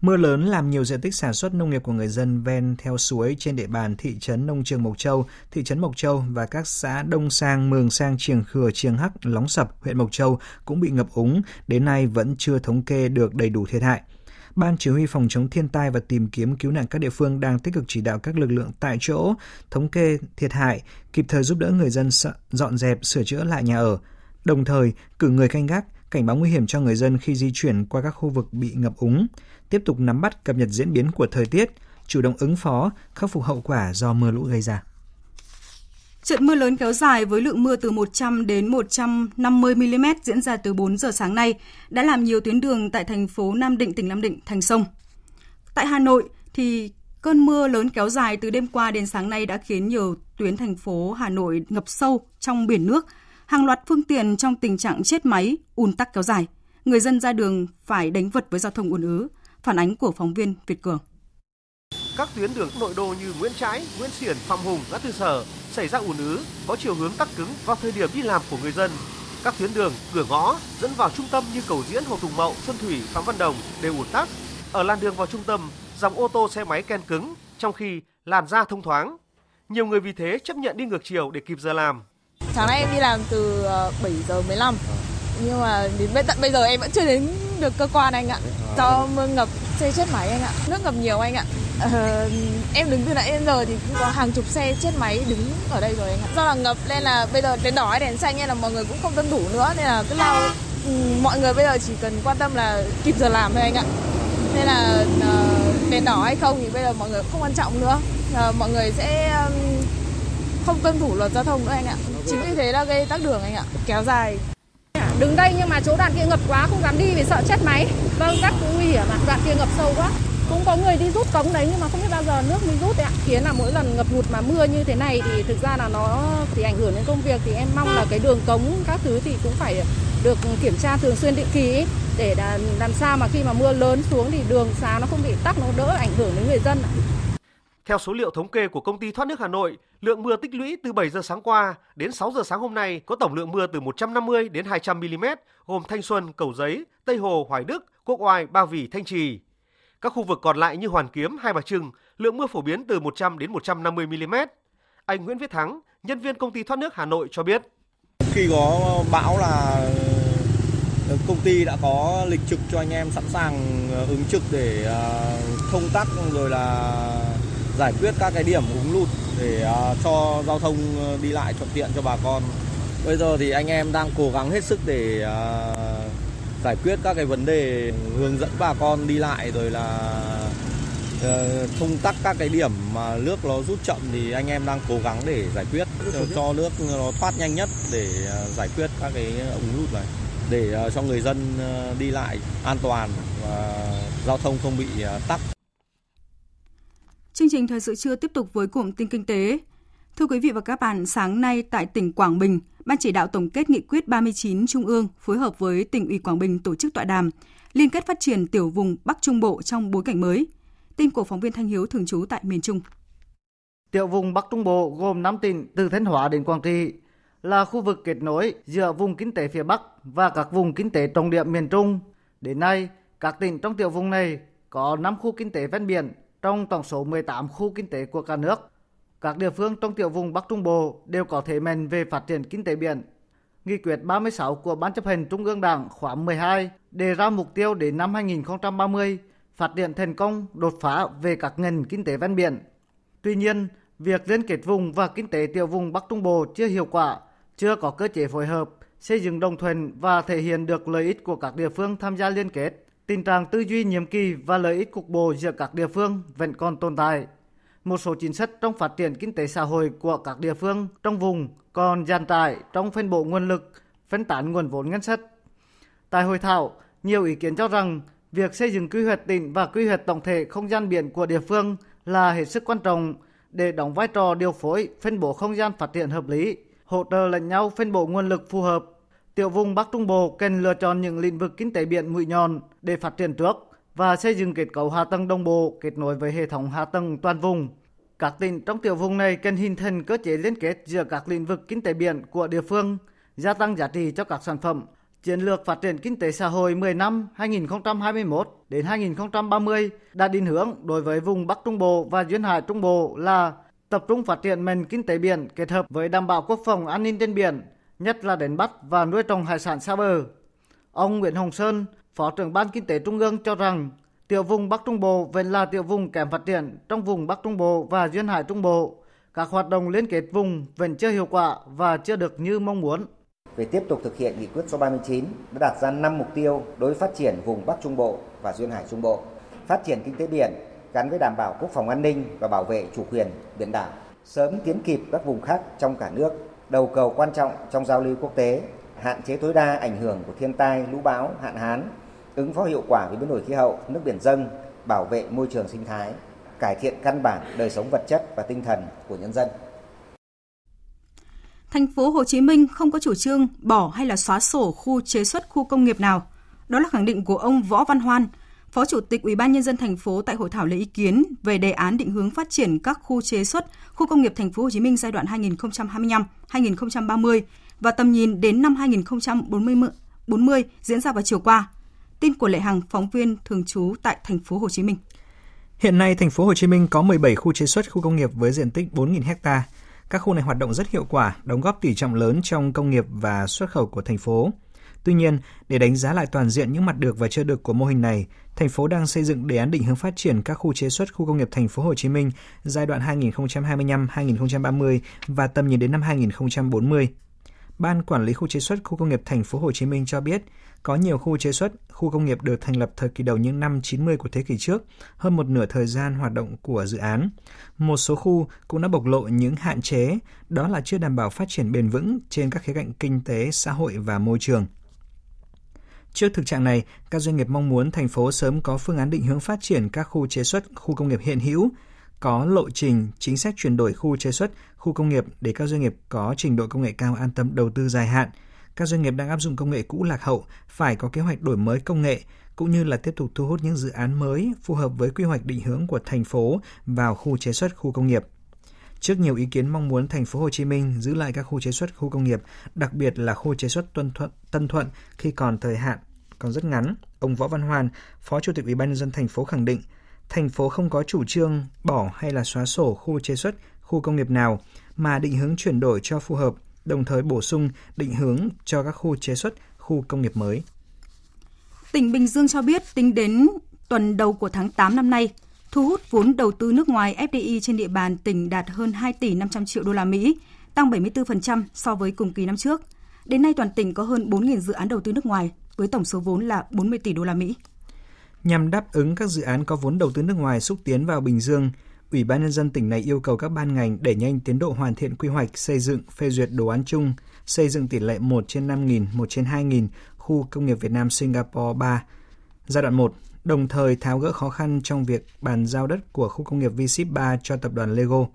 Mưa lớn làm nhiều diện tích sản xuất nông nghiệp của người dân ven theo suối trên địa bàn thị trấn Nông Trường Mộc Châu, thị trấn Mộc Châu và các xã Đông Sang, Mường Sang, Triềng Khừa, Triềng Hắc, Lóng Sập, huyện Mộc Châu cũng bị ngập úng, đến nay vẫn chưa thống kê được đầy đủ thiệt hại. Ban Chỉ huy Phòng chống thiên tai và tìm kiếm cứu nạn các địa phương đang tích cực chỉ đạo các lực lượng tại chỗ thống kê thiệt hại, kịp thời giúp đỡ người dân dọn dẹp, sửa chữa lại nhà ở, đồng thời cử người canh gác, cảnh báo nguy hiểm cho người dân khi di chuyển qua các khu vực bị ngập úng, tiếp tục nắm bắt cập nhật diễn biến của thời tiết, chủ động ứng phó, khắc phục hậu quả do mưa lũ gây ra. Trận mưa lớn kéo dài với lượng mưa từ một trăm đến một trăm năm mươi mi li mét diễn ra từ bốn giờ sáng nay đã làm nhiều tuyến đường tại thành phố Nam Định, tỉnh Nam Định thành sông. Tại Hà Nội thì cơn mưa lớn kéo dài từ đêm qua đến sáng nay đã khiến nhiều tuyến thành phố Hà Nội ngập sâu trong biển nước. Hàng loạt phương tiện trong tình trạng chết máy, ùn tắc kéo dài. Người dân ra đường phải đánh vật với giao thông ùn ứ. Phản ánh của phóng viên Việt Cường. Các tuyến đường nội đô như Nguyễn Trãi, Nguyễn Xiển, Phạm Hùng, Ngã tư Sở xảy ra ùn ứ, có chiều hướng tắc cứng vào thời điểm đi làm của người dân. Các tuyến đường, cửa ngõ dẫn vào trung tâm như Cầu Diễn, Hồ Tùng Mậu, Xuân Thủy, Phạm Văn Đồng đều ùn tắc. Ở làn đường vào trung tâm, dòng ô tô xe máy ken cứng, trong khi làn ra thông thoáng. Nhiều người vì thế chấp nhận đi ngược chiều để kịp giờ làm. Sáng nay em đi làm từ bảy giờ mười lăm, nhưng mà đến tận bây giờ em vẫn chưa đến được cơ quan anh ạ. Do mưa ngập, xe chết máy anh ạ, nước ngập nhiều anh ạ. Ờ, em đứng từ nãy đến giờ thì cũng có hàng chục xe chết máy đứng ở đây rồi anh ạ. Do là ngập nên là bây giờ đến đỏ đèn xanh nên là mọi người cũng không tuân thủ nữa. Nên là cứ lao, mọi người bây giờ chỉ cần quan tâm là kịp giờ làm thôi anh ạ. Nên là đèn đỏ hay không thì bây giờ mọi người cũng không quan trọng nữa. Là mọi người sẽ không tuân thủ luật giao thông nữa anh ạ. Chính vì thế là gây tắc đường anh ạ, kéo dài. Đứng đây nhưng mà chỗ đoạn kia ngập quá không dám đi vì sợ chết máy. Vâng, rất nguy hiểm ạ, đoạn kia ngập sâu quá. Cũng có người đi rút cống đấy nhưng mà không biết bao giờ nước mới rút đấy ạ. Khiến là mỗi lần ngập lụt mà mưa như thế này thì thực ra là nó thì ảnh hưởng đến công việc, thì em mong là cái đường cống các thứ thì cũng phải được kiểm tra thường xuyên định kỳ ấy, để làm sao mà khi mà mưa lớn xuống thì đường xá nó không bị tắc, nó đỡ ảnh hưởng đến người dân ạ. Theo số liệu thống kê của công ty thoát nước Hà Nội, lượng mưa tích lũy từ bảy giờ sáng qua đến sáu giờ sáng hôm nay có tổng lượng mưa từ một trăm năm mươi đến hai trăm mi li mét, gồm Thanh Xuân, Cầu Giấy, Tây Hồ, Hoài Đức, Quốc Oai, Ba Vì, Thanh Trì. Các khu vực còn lại như Hoàn Kiếm, Hai Bà Trưng, lượng mưa phổ biến từ một trăm đến một trăm năm mươi mi li mét. Anh Nguyễn Viết Thắng, nhân viên công ty thoát nước Hà Nội cho biết. Khi có bão là công ty đã có lịch trực cho anh em sẵn sàng ứng trực để thông tắc rồi là giải quyết các cái điểm úng lụt để uh, cho giao thông đi lại thuận tiện cho bà con. Bây giờ thì anh em đang cố gắng hết sức để uh, giải quyết các cái vấn đề, hướng dẫn bà con đi lại rồi là uh, thông tắc các cái điểm mà nước nó rút chậm thì anh em đang cố gắng để giải quyết cho nước nó thoát nhanh nhất để uh, giải quyết các cái úng lụt này, để uh, cho người dân uh, đi lại an toàn và giao thông không bị uh, tắc. Chương trình Thời sự trưa tiếp tục với cụm tin kinh tế. Thưa quý vị và các bạn, sáng nay tại tỉnh Quảng Bình, Ban chỉ đạo tổng kết nghị quyết ba mươi chín Trung ương phối hợp với tỉnh ủy Quảng Bình tổ chức tọa đàm liên kết phát triển tiểu vùng Bắc Trung Bộ trong bối cảnh mới. Tin của phóng viên Thanh Hiếu thường trú tại miền Trung. Tiểu vùng Bắc Trung Bộ gồm năm tỉnh từ Thanh Hóa đến Quảng Trị, là khu vực kết nối giữa vùng kinh tế phía Bắc và các vùng kinh tế trọng điểm miền Trung. Đến nay, các tỉnh trong tiểu vùng này có năm khu kinh tế ven biển trong tổng số mười tám khu kinh tế của cả nước. Các địa phương trong tiểu vùng Bắc Trung Bộ đều có thế mạnh về phát triển kinh tế biển. Nghị quyết ba mươi sáu của Ban chấp hành Trung ương Đảng khóa mười hai đề ra mục tiêu đến năm hai nghìn không trăm ba mươi phát triển thành công đột phá về các ngành kinh tế ven biển. Tuy nhiên, việc liên kết vùng và kinh tế tiểu vùng Bắc Trung Bộ chưa hiệu quả, chưa có cơ chế phối hợp, xây dựng đồng thuận và thể hiện được lợi ích của các địa phương tham gia liên kết. Tình trạng tư duy nhiệm kỳ và lợi ích cục bộ giữa các địa phương vẫn còn tồn tại. Một số chính sách trong phát triển kinh tế xã hội của các địa phương trong vùng còn dàn trải trong phân bổ nguồn lực, phân tán nguồn vốn ngân sách. Tại hội thảo, nhiều ý kiến cho rằng việc xây dựng quy hoạch tỉnh và quy hoạch tổng thể không gian biển của địa phương là hết sức quan trọng để đóng vai trò điều phối, phân bổ không gian phát triển hợp lý, hỗ trợ lẫn nhau phân bổ nguồn lực phù hợp. Tiểu vùng Bắc Trung Bộ cần lựa chọn những lĩnh vực kinh tế biển mũi nhọn để phát triển trước và xây dựng kết cấu hạ tầng đồng bộ kết nối với hệ thống hạ tầng toàn vùng. Các tỉnh trong tiểu vùng này cần hình thành cơ chế liên kết giữa các lĩnh vực kinh tế biển của địa phương, gia tăng giá trị cho các sản phẩm. Chiến lược phát triển kinh tế xã hội mười năm hai nghìn không trăm hai mươi mốt đến hai nghìn không trăm ba mươi đã định hướng đối với vùng Bắc Trung Bộ và duyên hải Trung Bộ là tập trung phát triển nền kinh tế biển kết hợp với đảm bảo quốc phòng an ninh trên biển, nhất là đánh bắt và nuôi trồng hải sản xa bờ. Ông Nguyễn Hồng Sơn, Phó trưởng Ban Kinh tế Trung ương cho rằng, tiểu vùng Bắc Trung Bộ vẫn là tiểu vùng kém phát triển trong vùng Bắc Trung Bộ và duyên hải Trung Bộ. Các hoạt động liên kết vùng vẫn chưa hiệu quả và chưa được như mong muốn. Về tiếp tục thực hiện nghị quyết số ba mươi chín đã đặt ra năm mục tiêu đối với phát triển vùng Bắc Trung Bộ và duyên hải Trung Bộ: phát triển kinh tế biển gắn với đảm bảo quốc phòng an ninh và bảo vệ chủ quyền biển đảo, sớm tiến kịp các vùng khác trong cả nước, đầu cầu quan trọng trong giao lưu quốc tế, hạn chế tối đa ảnh hưởng của thiên tai, lũ bão, hạn hán, ứng phó hiệu quả với biến đổi khí hậu, nước biển dâng, bảo vệ môi trường sinh thái, cải thiện căn bản đời sống vật chất và tinh thần của nhân dân. Thành phố Hồ Chí Minh không có chủ trương bỏ hay là xóa sổ khu chế xuất khu công nghiệp nào. Đó là khẳng định của ông Võ Văn Hoan, Phó Chủ tịch Ủy ban nhân dân thành phố tại hội thảo lấy ý kiến về đề án định hướng phát triển các khu chế xuất, khu công nghiệp thành phố Hồ Chí Minh giai đoạn hai nghìn không trăm hai mươi lăm đến hai nghìn không trăm ba mươi và tầm nhìn đến năm hai nghìn không trăm bốn mươi diễn ra vào chiều qua. Tin của Lệ Hằng, phóng viên thường trú tại thành phố Hồ Chí Minh. Hiện nay thành phố Hồ Chí Minh có mười bảy khu chế xuất, khu công nghiệp với diện tích bốn nghìn ha. Các khu này hoạt động rất hiệu quả, đóng góp tỷ trọng lớn trong công nghiệp và xuất khẩu của thành phố. Tuy nhiên, để đánh giá lại toàn diện những mặt được và chưa được của mô hình này, thành phố đang xây dựng đề án định hướng phát triển các khu chế xuất, khu công nghiệp thành phố Hồ Chí Minh giai đoạn hai nghìn không trăm hai mươi lăm đến hai nghìn không trăm ba mươi và tầm nhìn đến năm hai nghìn không trăm bốn mươi. Ban quản lý khu chế xuất, khu công nghiệp thành phố Hồ Chí Minh cho biết, có nhiều khu chế xuất, khu công nghiệp được thành lập thời kỳ đầu những năm chín mươi của thế kỷ trước, hơn một nửa thời gian hoạt động của dự án. Một số khu cũng đã bộc lộ những hạn chế, đó là chưa đảm bảo phát triển bền vững trên các khía cạnh kinh tế, xã hội và môi trường. Trước thực trạng này, các doanh nghiệp mong muốn thành phố sớm có phương án định hướng phát triển các khu chế xuất, khu công nghiệp hiện hữu, có lộ trình, chính sách chuyển đổi khu chế xuất, khu công nghiệp để các doanh nghiệp có trình độ công nghệ cao an tâm đầu tư dài hạn. Các doanh nghiệp đang áp dụng công nghệ cũ lạc hậu phải có kế hoạch đổi mới công nghệ, cũng như là tiếp tục thu hút những dự án mới phù hợp với quy hoạch định hướng của thành phố vào khu chế xuất, khu công nghiệp. Trước nhiều ý kiến mong muốn thành phố Hồ Chí Minh giữ lại các khu chế xuất, khu công nghiệp, đặc biệt là khu chế xuất Tân Thuận, Tân Thuận khi còn thời hạn còn rất ngắn, ông Võ Văn Hoan, Phó Chủ tịch Ủy ban nhân dân thành phố khẳng định, thành phố không có chủ trương bỏ hay là xóa sổ khu chế xuất, khu công nghiệp nào mà định hướng chuyển đổi cho phù hợp, đồng thời bổ sung định hướng cho các khu chế xuất, khu công nghiệp mới. Tỉnh Bình Dương cho biết tính đến tuần đầu của tháng tám năm nay, thu hút vốn đầu tư nước ngoài ép đê i trên địa bàn tỉnh đạt hơn hai tỷ năm trăm triệu đô la Mỹ, tăng bảy mươi tư phần trăm so với cùng kỳ năm trước. Đến nay toàn tỉnh có hơn bốn nghìn dự án đầu tư nước ngoài với tổng số vốn là bốn mươi tỷ đô la Mỹ. Nhằm đáp ứng các dự án có vốn đầu tư nước ngoài xúc tiến vào Bình Dương, Ủy ban nhân dân tỉnh này yêu cầu các ban ngành đẩy nhanh tiến độ hoàn thiện quy hoạch xây dựng, phê duyệt đồ án chung, xây dựng tỷ lệ một trên năm nghìn, một trên hai nghìn khu công nghiệp Việt Nam Singapore ba giai đoạn một, đồng thời tháo gỡ khó khăn trong việc bàn giao đất của khu công nghiệp vê ét i pê ba cho tập đoàn Lego.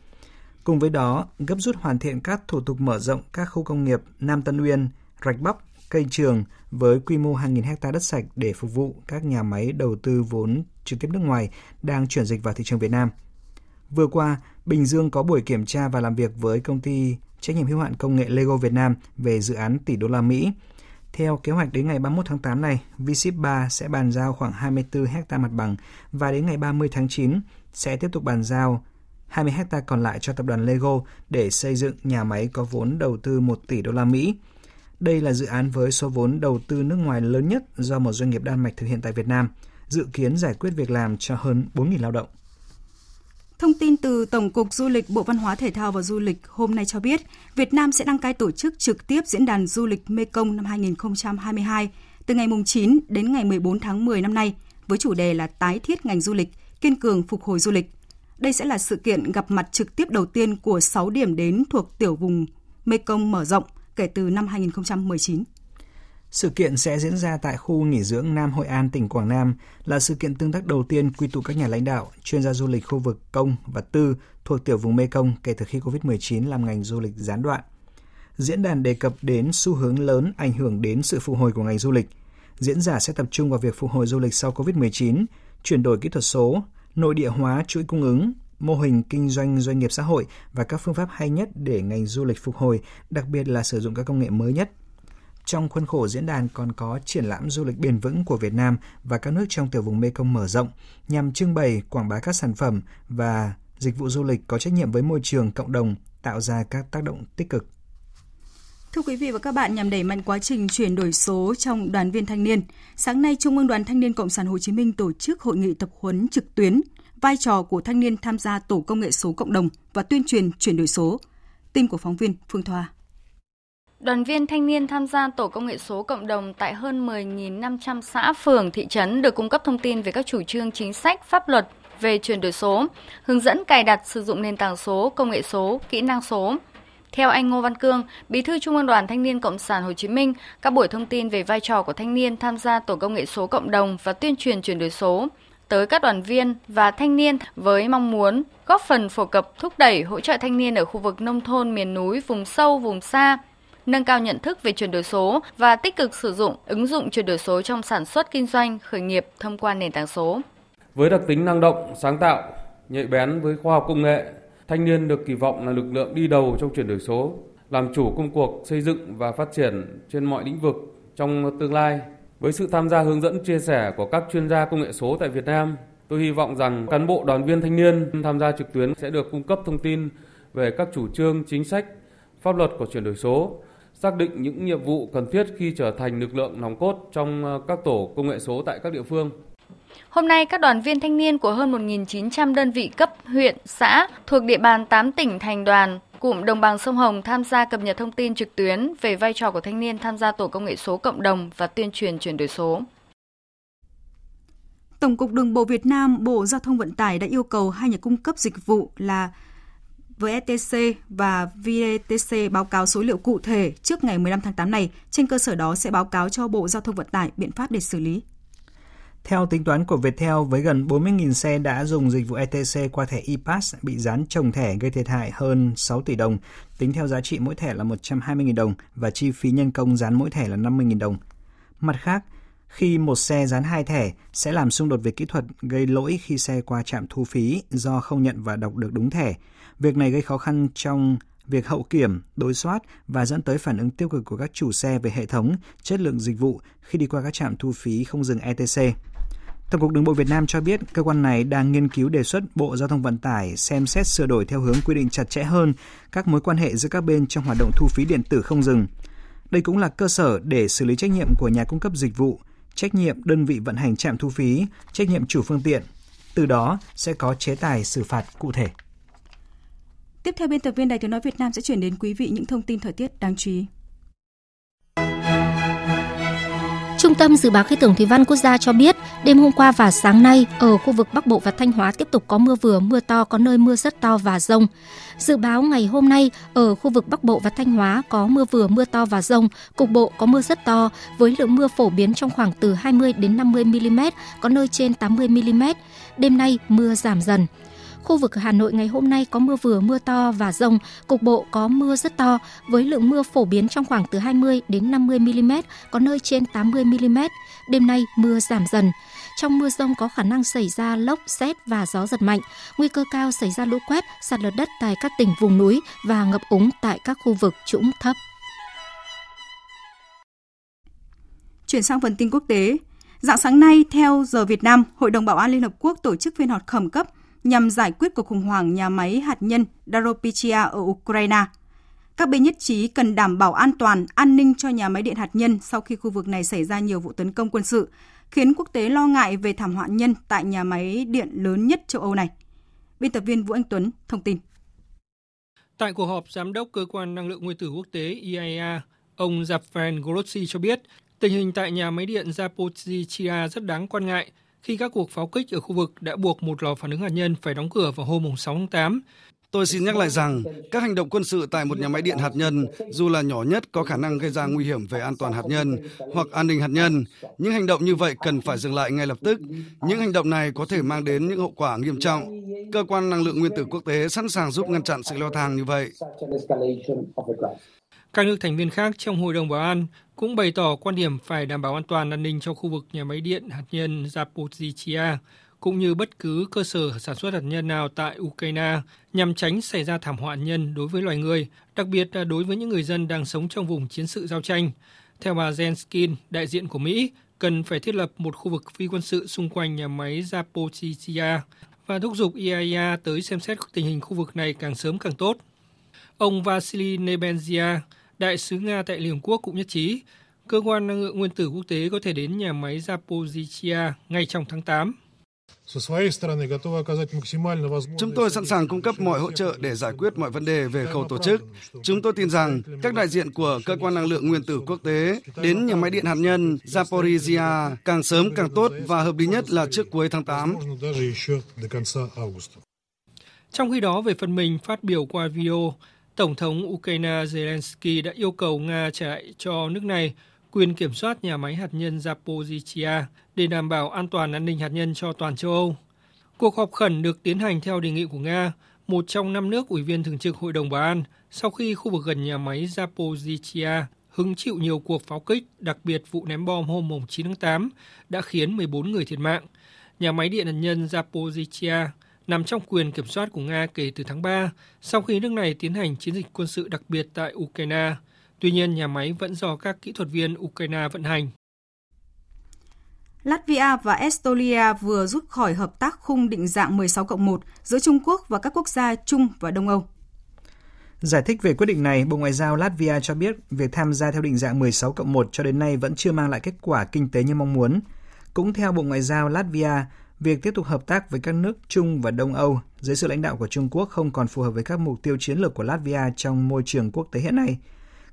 Cùng với đó, gấp rút hoàn thiện các thủ tục mở rộng các khu công nghiệp Nam Tân Uyên, Rạch Bóc, Cây Trường với quy mô hàng nghìn hectare đất sạch để phục vụ các nhà máy đầu tư vốn trực tiếp nước ngoài đang chuyển dịch vào thị trường Việt Nam. Vừa qua, Bình Dương có buổi kiểm tra và làm việc với công ty trách nhiệm hữu hạn công nghệ Lego Việt Nam về dự án tỷ đô la Mỹ. Theo kế hoạch đến ngày ba mươi mốt tháng tám này, vê ét i pê ba sẽ bàn giao khoảng hai mươi tư hectare mặt bằng và đến ngày ba mươi tháng chín sẽ tiếp tục bàn giao hai mươi hectare còn lại cho tập đoàn Lego để xây dựng nhà máy có vốn đầu tư một tỷ đô la Mỹ. Đây là dự án với số vốn đầu tư nước ngoài lớn nhất do một doanh nghiệp Đan Mạch thực hiện tại Việt Nam, dự kiến giải quyết việc làm cho hơn bốn nghìn lao động. Thông tin từ Tổng cục Du lịch, Bộ Văn hóa, Thể thao và Du lịch hôm nay cho biết, Việt Nam sẽ đăng cai tổ chức trực tiếp diễn đàn du lịch Mekong năm hai không hai hai từ ngày chín đến ngày mười bốn tháng mười năm nay với chủ đề là tái thiết ngành du lịch, kiên cường phục hồi du lịch. Đây sẽ là sự kiện gặp mặt trực tiếp đầu tiên của sáu điểm đến thuộc tiểu vùng Mekong mở rộng kể từ năm hai không một chín. Sự kiện sẽ diễn ra tại khu nghỉ dưỡng Nam Hội An, tỉnh Quảng Nam, là sự kiện tương tác đầu tiên quy tụ các nhà lãnh đạo, chuyên gia du lịch khu vực công và tư thuộc tiểu vùng Mekong kể từ khi covid mười chín làm ngành du lịch gián đoạn. Diễn đàn đề cập đến xu hướng lớn ảnh hưởng đến sự phục hồi của ngành du lịch. Diễn giả sẽ tập trung vào việc phục hồi du lịch sau covid mười chín, chuyển đổi kỹ thuật số, nội địa hóa chuỗi cung ứng, mô hình kinh doanh doanh nghiệp xã hội và các phương pháp hay nhất để ngành du lịch phục hồi, đặc biệt là sử dụng các công nghệ mới nhất. Trong khuôn khổ diễn đàn còn có triển lãm du lịch bền vững của Việt Nam và các nước trong tiểu vùng Mekong mở rộng nhằm trưng bày, quảng bá các sản phẩm và dịch vụ du lịch có trách nhiệm với môi trường, cộng đồng, tạo ra các tác động tích cực. Thưa quý vị và các bạn, nhằm đẩy mạnh quá trình chuyển đổi số trong đoàn viên thanh niên, sáng nay Trung ương Đoàn Thanh niên Cộng sản Hồ Chí Minh tổ chức hội nghị tập huấn trực tuyến vai trò của thanh niên tham gia tổ công nghệ số cộng đồng và tuyên truyền chuyển đổi số. Tin của phóng viên Phương Thoa. Đoàn viên thanh niên tham gia tổ công nghệ số cộng đồng tại hơn mười nghìn năm trăm xã, phường, thị trấn được cung cấp thông tin về các chủ trương, chính sách, pháp luật về chuyển đổi số, hướng dẫn cài đặt, sử dụng nền tảng số, công nghệ số, kỹ năng số. Theo anh Ngô Văn Cương, Bí thư Trung ương Đoàn Thanh niên Cộng sản Hồ Chí Minh, các buổi thông tin về vai trò của thanh niên tham gia tổ công nghệ số cộng đồng và tuyên truyền chuyển đổi số tới các đoàn viên và thanh niên với mong muốn góp phần phổ cập, thúc đẩy, hỗ trợ thanh niên ở khu vực nông thôn, miền núi, vùng sâu, vùng xa nâng cao nhận thức về chuyển đổi số và tích cực sử dụng, ứng dụng chuyển đổi số trong sản xuất, kinh doanh, khởi nghiệp thông qua nền tảng số. Với đặc tính năng động, sáng tạo, nhạy bén với khoa học công nghệ, thanh niên được kỳ vọng là lực lượng đi đầu trong chuyển đổi số, làm chủ công cuộc xây dựng và phát triển trên mọi lĩnh vực trong tương lai. Với sự tham gia hướng dẫn chia sẻ của các chuyên gia công nghệ số tại Việt Nam, tôi hy vọng rằng cán bộ đoàn viên thanh niên tham gia trực tuyến sẽ được cung cấp thông tin về các chủ trương, chính sách, pháp luật của chuyển đổi số, xác định những nhiệm vụ cần thiết khi trở thành lực lượng nòng cốt trong các tổ công nghệ số tại các địa phương. Hôm nay, các đoàn viên thanh niên của hơn một nghìn chín trăm đơn vị cấp, huyện, xã thuộc địa bàn tám tỉnh thành đoàn, cụm đồng bằng sông Hồng tham gia cập nhật thông tin trực tuyến về vai trò của thanh niên tham gia tổ công nghệ số cộng đồng và tuyên truyền chuyển đổi số. Tổng cục Đường bộ Việt Nam, Bộ Giao thông Vận tải đã yêu cầu hai nhà cung cấp dịch vụ là vê ét tê xê và vê tê xê báo cáo số liệu cụ thể trước ngày mười lăm tháng tám này, trên cơ sở đó sẽ báo cáo cho Bộ Giao thông Vận tải biện pháp để xử lý. Theo tính toán của Viettel, với gần bốn mươi nghìn xe đã dùng dịch vụ e tê xê qua thẻ e-Pass bị dán trồng thẻ gây thiệt hại hơn sáu tỷ đồng, tính theo giá trị mỗi thẻ là một trăm hai mươi nghìn đồng và chi phí nhân công dán mỗi thẻ là năm mươi nghìn đồng. Mặt khác, khi một xe dán hai thẻ sẽ làm xung đột về kỹ thuật gây lỗi khi xe qua trạm thu phí do không nhận và đọc được đúng thẻ. Việc này gây khó khăn trong việc hậu kiểm, đối soát và dẫn tới phản ứng tiêu cực của các chủ xe về hệ thống, chất lượng dịch vụ khi đi qua các trạm thu phí không dừng e tê xê. Tổng cục Đường bộ Việt Nam cho biết, cơ quan này đang nghiên cứu đề xuất Bộ Giao thông Vận tải xem xét sửa đổi theo hướng quy định chặt chẽ hơn các mối quan hệ giữa các bên trong hoạt động thu phí điện tử không dừng. Đây cũng là cơ sở để xử lý trách nhiệm của nhà cung cấp dịch vụ, trách nhiệm đơn vị vận hành trạm thu phí, trách nhiệm chủ phương tiện. Từ đó sẽ có chế tài xử phạt cụ thể. Tiếp theo, biên tập viên Đài Tiếng nói Việt Nam sẽ chuyển đến quý vị những thông tin thời tiết đáng chú ý. Trung tâm Dự báo Khí tượng Thủy văn Quốc gia cho biết, đêm hôm qua và sáng nay, ở khu vực Bắc Bộ và Thanh Hóa tiếp tục có mưa vừa, mưa to, có nơi mưa rất to và dông. Dự báo ngày hôm nay, ở khu vực Bắc Bộ và Thanh Hóa có mưa vừa, mưa to và dông, cục bộ có mưa rất to, với lượng mưa phổ biến trong khoảng từ hai mươi đến năm mươi mi-li-mét, có nơi trên tám mươi mi-li-mét. Đêm nay, mưa giảm dần. Khu vực Hà Nội ngày hôm nay có mưa vừa, mưa to và dông, cục bộ có mưa rất to, với lượng mưa phổ biến trong khoảng từ hai mươi đến năm mươi mi-li-mét, có nơi trên tám mươi mi-li-mét. Đêm nay mưa giảm dần. Trong mưa dông có khả năng xảy ra lốc, sét và gió giật mạnh, nguy cơ cao xảy ra lũ quét, sạt lở đất tại các tỉnh vùng núi và ngập úng tại các khu vực trũng thấp. Chuyển sang phần tin quốc tế. Rạng sáng nay, theo giờ Việt Nam, Hội đồng Bảo an Liên Hợp Quốc tổ chức phiên họp khẩn cấp nhằm giải quyết cuộc khủng hoảng nhà máy hạt nhân Zaporizhzhia ở Ukraine. Các bên nhất trí cần đảm bảo an toàn, an ninh cho nhà máy điện hạt nhân sau khi khu vực này xảy ra nhiều vụ tấn công quân sự, khiến quốc tế lo ngại về thảm họa nhân tại nhà máy điện lớn nhất châu Âu này. Biên tập viên Vũ Anh Tuấn thông tin. Tại cuộc họp Giám đốc Cơ quan Năng lượng Nguyên tử Quốc tế I A E A, ông Zafran Gorotsi cho biết tình hình tại nhà máy điện Zaporizhzhia rất đáng quan ngại khi các cuộc pháo kích ở khu vực đã buộc một lò phản ứng hạt nhân phải đóng cửa vào hôm sáu tháng tám. Tôi xin nhắc lại rằng, các hành động quân sự tại một nhà máy điện hạt nhân, dù là nhỏ nhất, có khả năng gây ra nguy hiểm về an toàn hạt nhân hoặc an ninh hạt nhân. Những hành động như vậy cần phải dừng lại ngay lập tức. Những hành động này có thể mang đến những hậu quả nghiêm trọng. Cơ quan Năng lượng Nguyên tử Quốc tế sẵn sàng giúp ngăn chặn sự leo thang như vậy. Các nước thành viên khác trong Hội đồng Bảo an cũng bày tỏ quan điểm phải đảm bảo an toàn an ninh cho khu vực nhà máy điện hạt nhân Zaporizhzhia, cũng như bất cứ cơ sở sản xuất hạt nhân nào tại Ukraine nhằm tránh xảy ra thảm họa hạt nhân đối với loài người, đặc biệt là đối với những người dân đang sống trong vùng chiến sự giao tranh. Theo bà Zelensky, đại diện của Mỹ, cần phải thiết lập một khu vực phi quân sự xung quanh nhà máy Zaporizhzhia và thúc giục I A E A tới xem xét tình hình khu vực này càng sớm càng tốt. Ông Vasily Nebenzia, đại sứ Nga tại Liên Hợp Quốc cũng nhất trí, Cơ quan Năng lượng Nguyên tử Quốc tế có thể đến nhà máy Zaporizhzhia ngay trong tháng tám. Chúng tôi sẵn sàng cung cấp mọi hỗ trợ để giải quyết mọi vấn đề về khâu tổ chức. Chúng tôi tin rằng các đại diện của Cơ quan Năng lượng Nguyên tử Quốc tế đến nhà máy điện hạt nhân Zaporizhzhia càng sớm càng tốt và hợp lý nhất là trước cuối tháng tám. Trong khi đó, về phần mình phát biểu qua video, Tổng thống Ukraine Zelensky đã yêu cầu Nga trả lại cho nước này quyền kiểm soát nhà máy hạt nhân Zaporizhzhia để đảm bảo an toàn an ninh hạt nhân cho toàn châu Âu. Cuộc họp khẩn được tiến hành theo đề nghị của Nga, một trong năm nước ủy viên thường trực Hội đồng Bảo an, sau khi khu vực gần nhà máy Zaporizhzhia hứng chịu nhiều cuộc pháo kích, đặc biệt vụ ném bom hôm chín tháng tám đã khiến mười bốn người thiệt mạng. Nhà máy điện hạt nhân Zaporizhzhia nằm trong quyền kiểm soát của Nga kể từ tháng ba, sau khi nước này tiến hành chiến dịch quân sự đặc biệt tại Ukraine. Tuy nhiên, nhà máy vẫn do các kỹ thuật viên Ukraine vận hành. Latvia và Estonia vừa rút khỏi hợp tác khung định dạng mười sáu cộng một giữa Trung Quốc và các quốc gia Trung và Đông Âu. Giải thích về quyết định này, Bộ Ngoại giao Latvia cho biết việc tham gia theo định dạng mười sáu cộng một cho đến nay vẫn chưa mang lại kết quả kinh tế như mong muốn. Cũng theo Bộ Ngoại giao Latvia, việc tiếp tục hợp tác với các nước Trung và Đông Âu dưới sự lãnh đạo của Trung Quốc không còn phù hợp với các mục tiêu chiến lược của Latvia trong môi trường quốc tế hiện nay.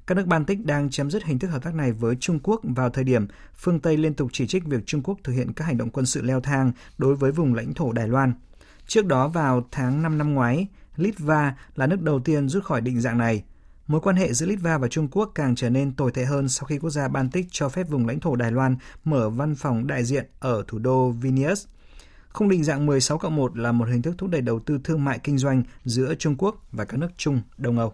Các nước Baltic đang chấm dứt hình thức hợp tác này với Trung Quốc vào thời điểm phương Tây liên tục chỉ trích việc Trung Quốc thực hiện các hành động quân sự leo thang đối với vùng lãnh thổ Đài Loan. Trước đó vào tháng năm năm ngoái, Litva là nước đầu tiên rút khỏi định dạng này. Mối quan hệ giữa Litva và Trung Quốc càng trở nên tồi tệ hơn sau khi quốc gia Baltic cho phép vùng lãnh thổ Đài Loan mở văn phòng đại diện ở thủ đô Vilnius. Khung định dạng mười sáu cộng một là một hình thức thúc đẩy đầu tư thương mại kinh doanh giữa Trung Quốc và các nước Trung, Đông Âu.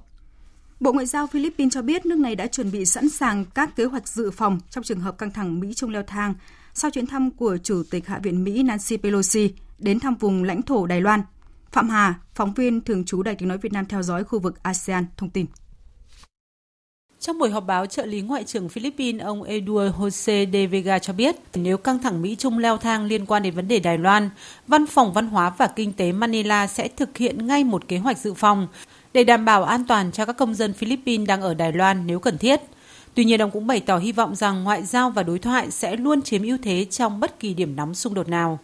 Bộ Ngoại giao Philippines cho biết nước này đã chuẩn bị sẵn sàng các kế hoạch dự phòng trong trường hợp căng thẳng Mỹ-Trung leo thang sau chuyến thăm của Chủ tịch Hạ viện Mỹ Nancy Pelosi đến thăm vùng lãnh thổ Đài Loan. Phạm Hà, phóng viên thường trú Đài Tiếng nói Việt Nam theo dõi khu vực a sê an, thông tin. Trong buổi họp báo, trợ lý Ngoại trưởng Philippines ông Edu Jose de Vega cho biết nếu căng thẳng Mỹ-Trung leo thang liên quan đến vấn đề Đài Loan, Văn phòng Văn hóa và Kinh tế Manila sẽ thực hiện ngay một kế hoạch dự phòng để đảm bảo an toàn cho các công dân Philippines đang ở Đài Loan nếu cần thiết. Tuy nhiên, ông cũng bày tỏ hy vọng rằng ngoại giao và đối thoại sẽ luôn chiếm ưu thế trong bất kỳ điểm nóng xung đột nào.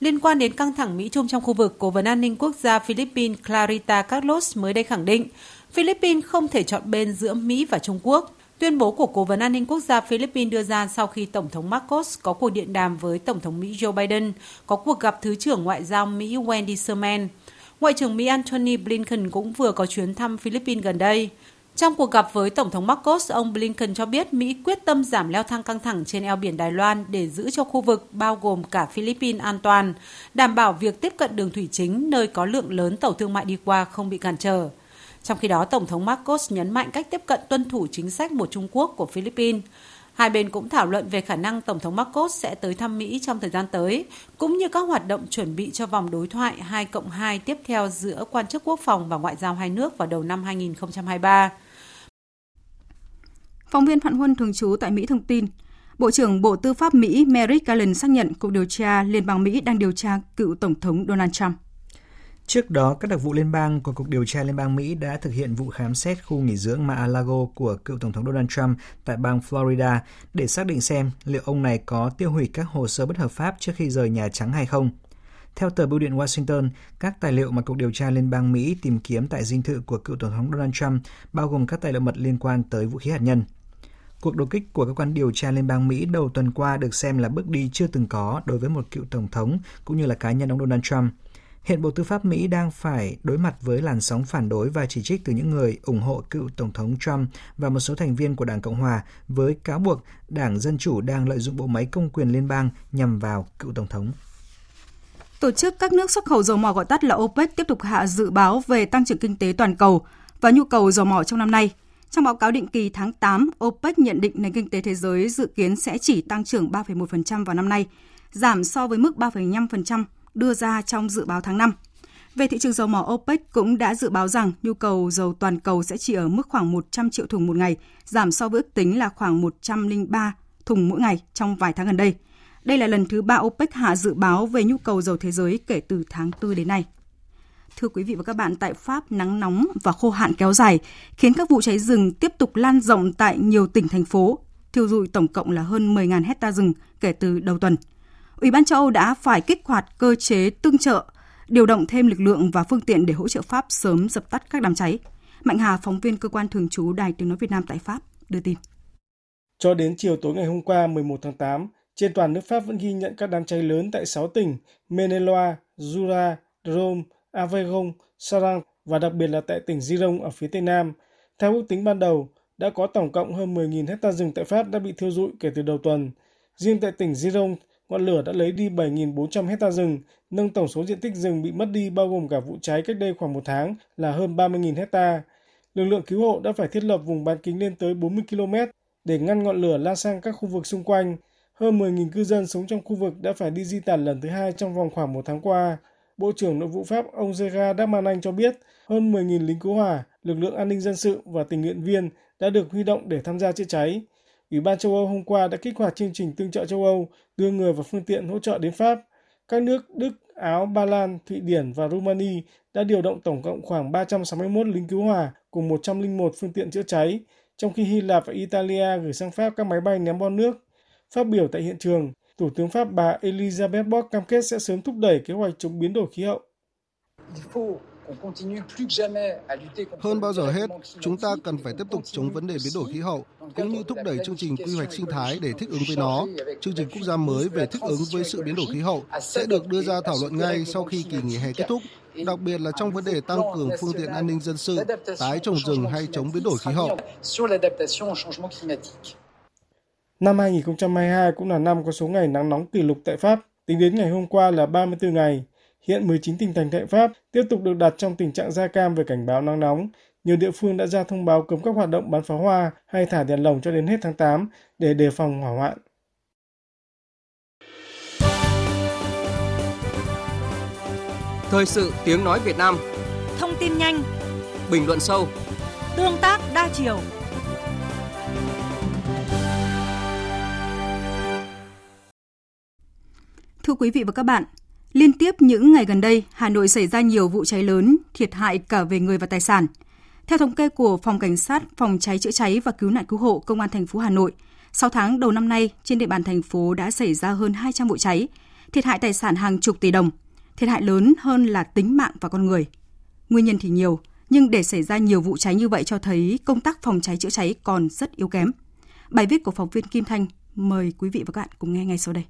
Liên quan đến căng thẳng Mỹ-Trung trong khu vực, Cố vấn An ninh Quốc gia Philippines Clarita Carlos mới đây khẳng định Philippines không thể chọn bên giữa Mỹ và Trung Quốc. Tuyên bố của Cố vấn An ninh Quốc gia Philippines đưa ra sau khi Tổng thống Marcos có cuộc điện đàm với Tổng thống Mỹ Joe Biden, có cuộc gặp Thứ trưởng Ngoại giao Mỹ Wendy Sherman. Ngoại trưởng Mỹ Antony Blinken cũng vừa có chuyến thăm Philippines gần đây. Trong cuộc gặp với Tổng thống Marcos, ông Blinken cho biết Mỹ quyết tâm giảm leo thang căng thẳng trên eo biển Đài Loan để giữ cho khu vực bao gồm cả Philippines an toàn, đảm bảo việc tiếp cận đường thủy chính nơi có lượng lớn tàu thương mại đi qua không bị cản trở. Trong khi đó, Tổng thống Marcos nhấn mạnh cách tiếp cận tuân thủ chính sách một Trung Quốc của Philippines. Hai bên cũng thảo luận về khả năng Tổng thống Marcos sẽ tới thăm Mỹ trong thời gian tới, cũng như các hoạt động chuẩn bị cho vòng đối thoại hai cộng hai tiếp theo giữa quan chức quốc phòng và ngoại giao hai nước vào đầu năm hai không hai ba. Phóng viên Phạm Huân thường trú tại Mỹ thông tin, Bộ trưởng Bộ Tư pháp Mỹ Merrick Garland xác nhận cuộc điều tra Liên bang Mỹ đang điều tra cựu Tổng thống Donald Trump. Trước đó, các đặc vụ liên bang của Cục Điều tra Liên bang Mỹ đã thực hiện vụ khám xét khu nghỉ dưỡng Mar-a-Lago của cựu Tổng thống Donald Trump tại bang Florida để xác định xem liệu ông này có tiêu hủy các hồ sơ bất hợp pháp trước khi rời Nhà Trắng hay không. Theo tờ Bưu điện Washington, các tài liệu mà cuộc điều tra liên bang Mỹ tìm kiếm tại dinh thự của cựu Tổng thống Donald Trump bao gồm các tài liệu mật liên quan tới vũ khí hạt nhân. Cuộc đột kích của cơ quan điều tra liên bang Mỹ đầu tuần qua được xem là bước đi chưa từng có đối với một cựu Tổng thống cũng như là cá nhân ông Donald Trump. Hiện Bộ Tư pháp Mỹ đang phải đối mặt với làn sóng phản đối và chỉ trích từ những người ủng hộ cựu Tổng thống Trump và một số thành viên của Đảng Cộng Hòa với cáo buộc Đảng Dân Chủ đang lợi dụng bộ máy công quyền liên bang nhằm vào cựu Tổng thống. Tổ chức các nước xuất khẩu dầu mỏ gọi tắt là OPEC tiếp tục hạ dự báo về tăng trưởng kinh tế toàn cầu và nhu cầu dầu mỏ trong năm nay. Trong báo cáo định kỳ tháng tám, OPEC nhận định nền kinh tế thế giới dự kiến sẽ chỉ tăng trưởng ba phẩy một phần trăm vào năm nay, giảm so với mức ba phẩy năm phần trăm đưa ra trong dự báo tháng năm. Về thị trường dầu mỏ, OPEC cũng đã dự báo rằng nhu cầu dầu toàn cầu sẽ chỉ ở mức khoảng một trăm triệu thùng một ngày, giảm so với ước tính là khoảng một trăm lẻ ba thùng mỗi ngày trong vài tháng gần đây. Đây là lần thứ ba OPEC hạ dự báo về nhu cầu dầu thế giới kể từ tháng tư đến nay. Thưa quý vị và các bạn, tại Pháp, nắng nóng và khô hạn kéo dài khiến các vụ cháy rừng tiếp tục lan rộng tại nhiều tỉnh, thành phố, thiêu rụi tổng cộng là hơn mười nghìn hecta rừng kể từ đầu tuần. Ủy ban châu Âu đã phải kích hoạt cơ chế tương trợ, điều động thêm lực lượng và phương tiện để hỗ trợ Pháp sớm dập tắt các đám cháy. Mạnh Hà, phóng viên cơ quan thường trú Đài Tiếng Nói Việt Nam tại Pháp, đưa tin. Cho đến chiều tối ngày hôm qua mười một tháng tám, trên toàn nước Pháp vẫn ghi nhận các đám cháy lớn tại sáu tỉnh Maine-et-Loire, Jura, Drôme, Aveyron, Sarang và đặc biệt là tại tỉnh Giron ở phía Tây Nam. Theo ước tính ban đầu, đã có tổng cộng hơn mười nghìn hecta rừng tại Pháp đã bị thiêu rụi kể từ đầu tuần. Riêng tại tỉnh Giron, ngọn lửa đã lấy đi bảy nghìn bốn trăm hecta rừng, nâng tổng số diện tích rừng bị mất đi bao gồm cả vụ cháy cách đây khoảng một tháng là hơn ba mươi nghìn hecta. Lực lượng cứu hộ đã phải thiết lập vùng bán kính lên tới bốn mươi ki lô mét để ngăn ngọn lửa lan sang các khu vực xung quanh. Hơn mười nghìn cư dân sống trong khu vực đã phải đi di tản lần thứ hai trong vòng khoảng một tháng qua. Bộ trưởng Nội vụ Pháp ông Gerard Darmanin cho biết hơn mười nghìn lính cứu hỏa, lực lượng an ninh dân sự và tình nguyện viên đã được huy động để tham gia chữa cháy. Ủy ban châu Âu hôm qua đã kích hoạt chương trình tương trợ châu Âu, đưa người và phương tiện hỗ trợ đến Pháp. Các nước Đức, Áo, Ba Lan, Thụy Điển và Rumani đã điều động tổng cộng khoảng ba trăm sáu mươi mốt lính cứu hỏa cùng một trăm lẻ một phương tiện chữa cháy, trong khi Hy Lạp và Italia gửi sang Pháp các máy bay ném bom nước. Phát biểu tại hiện trường, Thủ tướng Pháp bà Elizabeth Borg cam kết sẽ sớm thúc đẩy kế hoạch chống biến đổi khí hậu. Hơn bao giờ hết, chúng ta cần phải tiếp tục chống vấn đề biến đổi khí hậu, cũng như thúc đẩy chương trình quy hoạch sinh thái để thích ứng với nó. Chương trình quốc gia mới về thích ứng với sự biến đổi khí hậu sẽ được đưa ra thảo luận ngay sau khi kỳ nghỉ hè kết thúc, đặc biệt là trong vấn đề tăng cường phương tiện an ninh dân sự, tái trồng rừng hay chống biến đổi khí hậu. Năm hai không hai hai cũng là năm có số ngày nắng nóng kỷ lục tại Pháp, tính đến ngày hôm qua là ba mươi tư ngày. Hiện mười chín tỉnh thành tại Pháp tiếp tục được đặt trong tình trạng da cam về cảnh báo nắng nóng. Nhiều địa phương đã ra thông báo cấm các hoạt động bắn pháo hoa hay thả đèn lồng cho đến hết tháng tám để đề phòng hỏa hoạn. Thời sự Tiếng Nói Việt Nam. Thông tin nhanh, bình luận sâu, tương tác đa chiều. Thưa quý vị và các bạn, liên tiếp những ngày gần đây, Hà Nội xảy ra nhiều vụ cháy lớn, thiệt hại cả về người và tài sản. Theo thống kê của Phòng Cảnh sát, Phòng cháy chữa cháy và Cứu nạn Cứu hộ Công an thành phố Hà Nội, sáu tháng đầu năm nay, trên địa bàn thành phố đã xảy ra hơn hai trăm vụ cháy, thiệt hại tài sản hàng chục tỷ đồng, thiệt hại lớn hơn là tính mạng và con người. Nguyên nhân thì nhiều, nhưng để xảy ra nhiều vụ cháy như vậy cho thấy công tác phòng cháy chữa cháy còn rất yếu kém. Bài viết của phóng viên Kim Thanh, mời quý vị và các bạn cùng nghe ngay sau đây.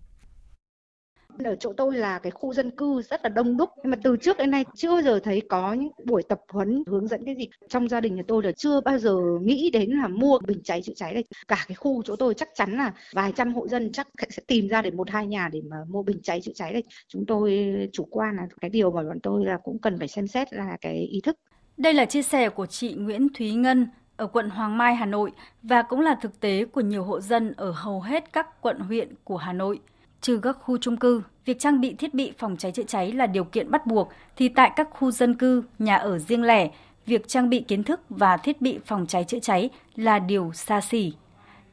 Ở chỗ tôi là cái khu dân cư rất là đông đúc, nhưng mà từ trước đến nay chưa bao giờ thấy có những buổi tập huấn hướng dẫn cái gì. Trong gia đình nhà tôi là chưa bao giờ nghĩ đến là mua bình cháy chữa cháy này. Cả cái khu chỗ tôi chắc chắn là vài trăm hộ dân chắc sẽ tìm ra để một hai nhà để mà mua bình cháy chữa cháy này. Chúng tôi chủ quan là cái điều mà bọn tôi là cũng cần phải xem xét là cái ý thức. Đây là chia sẻ của chị Nguyễn Thúy Ngân ở quận Hoàng Mai, Hà Nội và cũng là thực tế của nhiều hộ dân ở hầu hết các quận huyện của Hà Nội. Trừ các khu chung cư, việc trang bị thiết bị phòng cháy chữa cháy là điều kiện bắt buộc, thì tại các khu dân cư, nhà ở riêng lẻ, việc trang bị kiến thức và thiết bị phòng cháy chữa cháy là điều xa xỉ.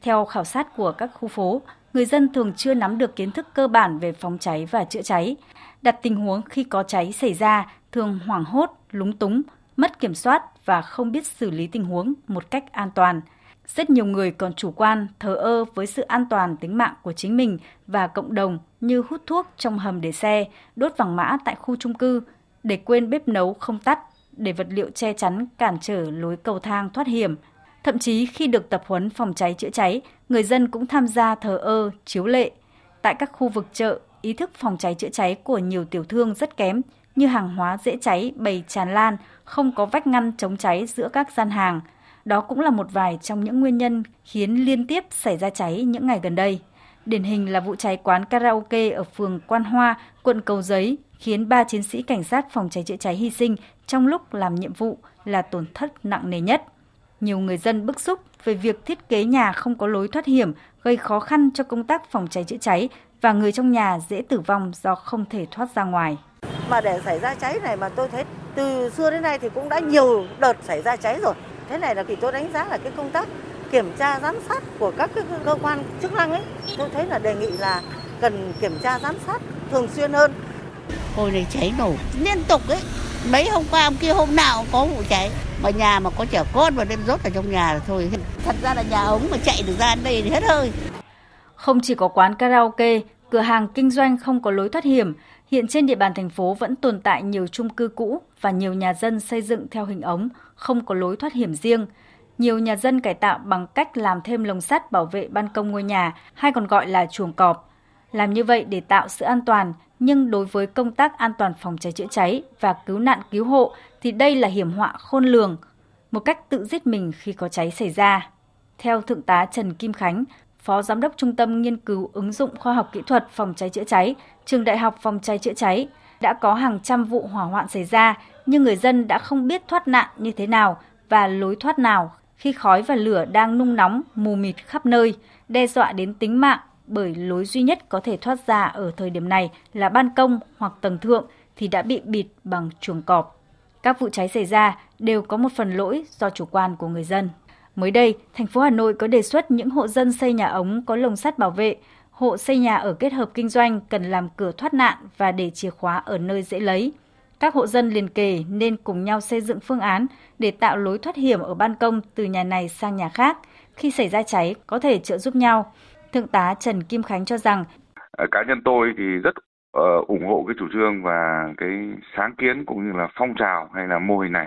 Theo khảo sát của các khu phố, người dân thường chưa nắm được kiến thức cơ bản về phòng cháy và chữa cháy. Đặt tình huống khi có cháy xảy ra, thường hoảng hốt, lúng túng, mất kiểm soát và không biết xử lý tình huống một cách an toàn. Rất nhiều người còn chủ quan, thờ ơ với sự an toàn tính mạng của chính mình và cộng đồng như hút thuốc trong hầm để xe, đốt vàng mã tại khu chung cư, để quên bếp nấu không tắt, để vật liệu che chắn cản trở lối cầu thang thoát hiểm. Thậm chí khi được tập huấn phòng cháy chữa cháy, người dân cũng tham gia thờ ơ, chiếu lệ. Tại các khu vực chợ, ý thức phòng cháy chữa cháy của nhiều tiểu thương rất kém, như hàng hóa dễ cháy bày tràn lan, không có vách ngăn chống cháy giữa các gian hàng. Đó cũng là một vài trong những nguyên nhân khiến liên tiếp xảy ra cháy những ngày gần đây. Điển hình là vụ cháy quán karaoke ở phường Quan Hoa, quận Cầu Giấy, khiến ba chiến sĩ cảnh sát phòng cháy chữa cháy hy sinh trong lúc làm nhiệm vụ là tổn thất nặng nề nhất. Nhiều người dân bức xúc về việc thiết kế nhà không có lối thoát hiểm, gây khó khăn cho công tác phòng cháy chữa cháy và người trong nhà dễ tử vong do không thể thoát ra ngoài. Mà để xảy ra cháy này mà tôi thấy từ xưa đến nay thì cũng đã nhiều đợt xảy ra cháy rồi. Thế này là thì tôi đánh giá là cái công tác kiểm tra giám sát của các cái cơ quan chức năng ấy, tôi thấy là đề nghị là cần kiểm tra giám sát thường xuyên hơn. Hồi này cháy nổ liên tục ấy, mấy hôm qua hôm kia hôm nào có vụ cháy, mà nhà mà có trẻ con mà đem rốt ở trong nhà là thôi. Thật ra là nhà ống mà chạy được ra đây thì hết hơi. Không chỉ có quán karaoke, cửa hàng kinh doanh không có lối thoát hiểm, hiện trên địa bàn thành phố vẫn tồn tại nhiều chung cư cũ và nhiều nhà dân xây dựng theo hình ống, không có lối thoát hiểm riêng. Nhiều nhà dân cải tạo bằng cách làm thêm lồng sắt bảo vệ ban công ngôi nhà, hay còn gọi là chuồng cọp. Làm như vậy để tạo sự an toàn, nhưng đối với công tác an toàn phòng cháy chữa cháy và cứu nạn cứu hộ thì đây là hiểm họa khôn lường, một cách tự giết mình khi có cháy xảy ra. Theo Thượng tá Trần Kim Khánh, Phó Giám đốc Trung tâm Nghiên cứu ứng dụng khoa học kỹ thuật phòng cháy chữa cháy, Trường Đại học Phòng cháy chữa cháy, đã có hàng trăm vụ hỏa hoạn xảy ra nhưng người dân đã không biết thoát nạn như thế nào và lối thoát nào khi khói và lửa đang nung nóng, mù mịt khắp nơi, đe dọa đến tính mạng bởi lối duy nhất có thể thoát ra ở thời điểm này là ban công hoặc tầng thượng thì đã bị bịt bằng chuồng cọp. Các vụ cháy xảy ra đều có một phần lỗi do chủ quan của người dân. Mới đây, thành phố Hà Nội có đề xuất những hộ dân xây nhà ống có lồng sắt bảo vệ, hộ xây nhà ở kết hợp kinh doanh cần làm cửa thoát nạn và để chìa khóa ở nơi dễ lấy. Các hộ dân liền kề nên cùng nhau xây dựng phương án để tạo lối thoát hiểm ở ban công từ nhà này sang nhà khác. Khi xảy ra cháy, có thể trợ giúp nhau. Thượng tá Trần Kim Khánh cho rằng, cá nhân tôi thì rất uh, ủng hộ cái chủ trương và cái sáng kiến cũng như là phong trào hay là mô hình này.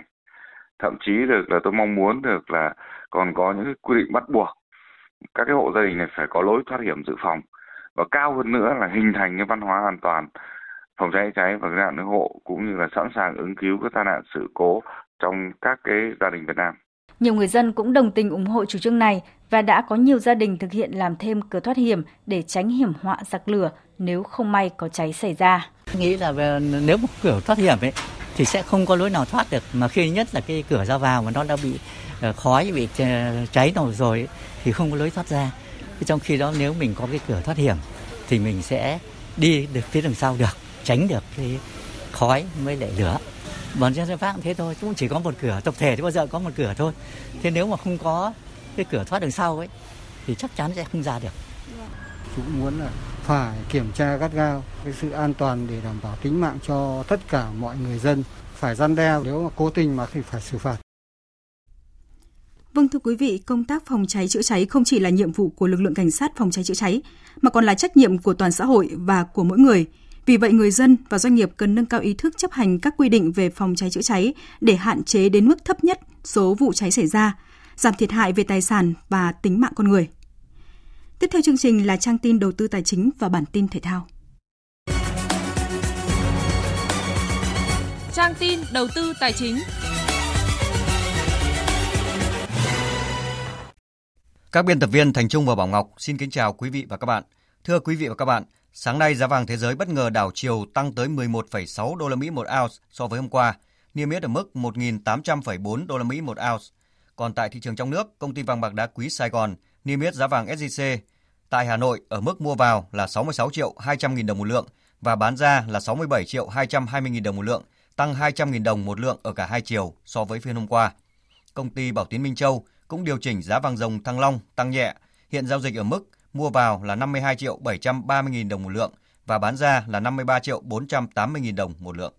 Thậm chí được là tôi mong muốn được là còn có những quy định bắt buộc các cái hộ gia đình này phải có lối thoát hiểm dự phòng, và cao hơn nữa là hình thành cái văn hóa an toàn phòng cháy cháy và cứu nạn cứu hộ cũng như là sẵn sàng ứng cứu các tai nạn sự cố trong các cái gia đình Việt Nam. Nhiều người dân cũng đồng tình ủng hộ chủ trương này và đã có nhiều gia đình thực hiện làm thêm cửa thoát hiểm để tránh hiểm họa giặc lửa nếu không may có cháy xảy ra. Tôi nghĩ là nếu một cửa thoát hiểm ấy thì sẽ không có lối nào thoát được, mà khi nhất là cái cửa ra vào mà nó đã bị khói, bị cháy nổ rồi ấy, thì không có lối thoát ra. Trong khi đó nếu mình có cái cửa thoát hiểm thì mình sẽ đi được phía đằng sau được, tránh được cái khói mới lại lửa. Bọn dân dân phát thế thôi, cũng chỉ có một cửa, tập thể thì bao giờ có một cửa thôi. Thế nếu mà không có cái cửa thoát đằng sau ấy thì chắc chắn sẽ không ra được. Chúng muốn là phải kiểm tra gắt gao cái sự an toàn để đảm bảo tính mạng cho tất cả mọi người dân, phải răn đe, nếu mà cố tình mà thì phải xử phạt. Vâng thưa quý vị, công tác phòng cháy chữa cháy không chỉ là nhiệm vụ của lực lượng cảnh sát phòng cháy chữa cháy mà còn là trách nhiệm của toàn xã hội và của mỗi người. Vì vậy người dân và doanh nghiệp cần nâng cao ý thức chấp hành các quy định về phòng cháy chữa cháy để hạn chế đến mức thấp nhất số vụ cháy xảy ra, giảm thiệt hại về tài sản và tính mạng con người. Tiếp theo chương trình là trang tin đầu tư tài chính và bản tin thể thao. Trang tin đầu tư tài chính. Các biên tập viên Thành Trung và Bảo Ngọc xin kính chào quý vị và các bạn. Thưa quý vị và các bạn, sáng nay giá vàng thế giới bất ngờ đảo chiều tăng tới mười một phẩy sáu đô la Mỹ một ounce so với hôm qua, niêm yết ở mức một nghìn tám trăm phẩy bốn đô la Mỹ một ounce. Còn tại thị trường trong nước, công ty vàng bạc đá quý Sài Gòn niêm yết giá vàng ét gi xê tại Hà Nội ở mức mua vào là sáu mươi sáu triệu hai trăm nghìn đồng một lượng và bán ra là sáu mươi bảy triệu hai trăm hai mươi nghìn đồng một lượng, tăng hai trăm nghìn đồng một lượng ở cả hai chiều so với phiên hôm qua. Công ty Bảo Tín Minh Châu cũng điều chỉnh giá vàng ròng Thăng Long tăng nhẹ, hiện giao dịch ở mức mua vào là năm mươi hai triệu bảy trăm ba mươi nghìn đồng một lượng và bán ra là năm mươi ba triệu bốn trăm tám mươi nghìn đồng một lượng.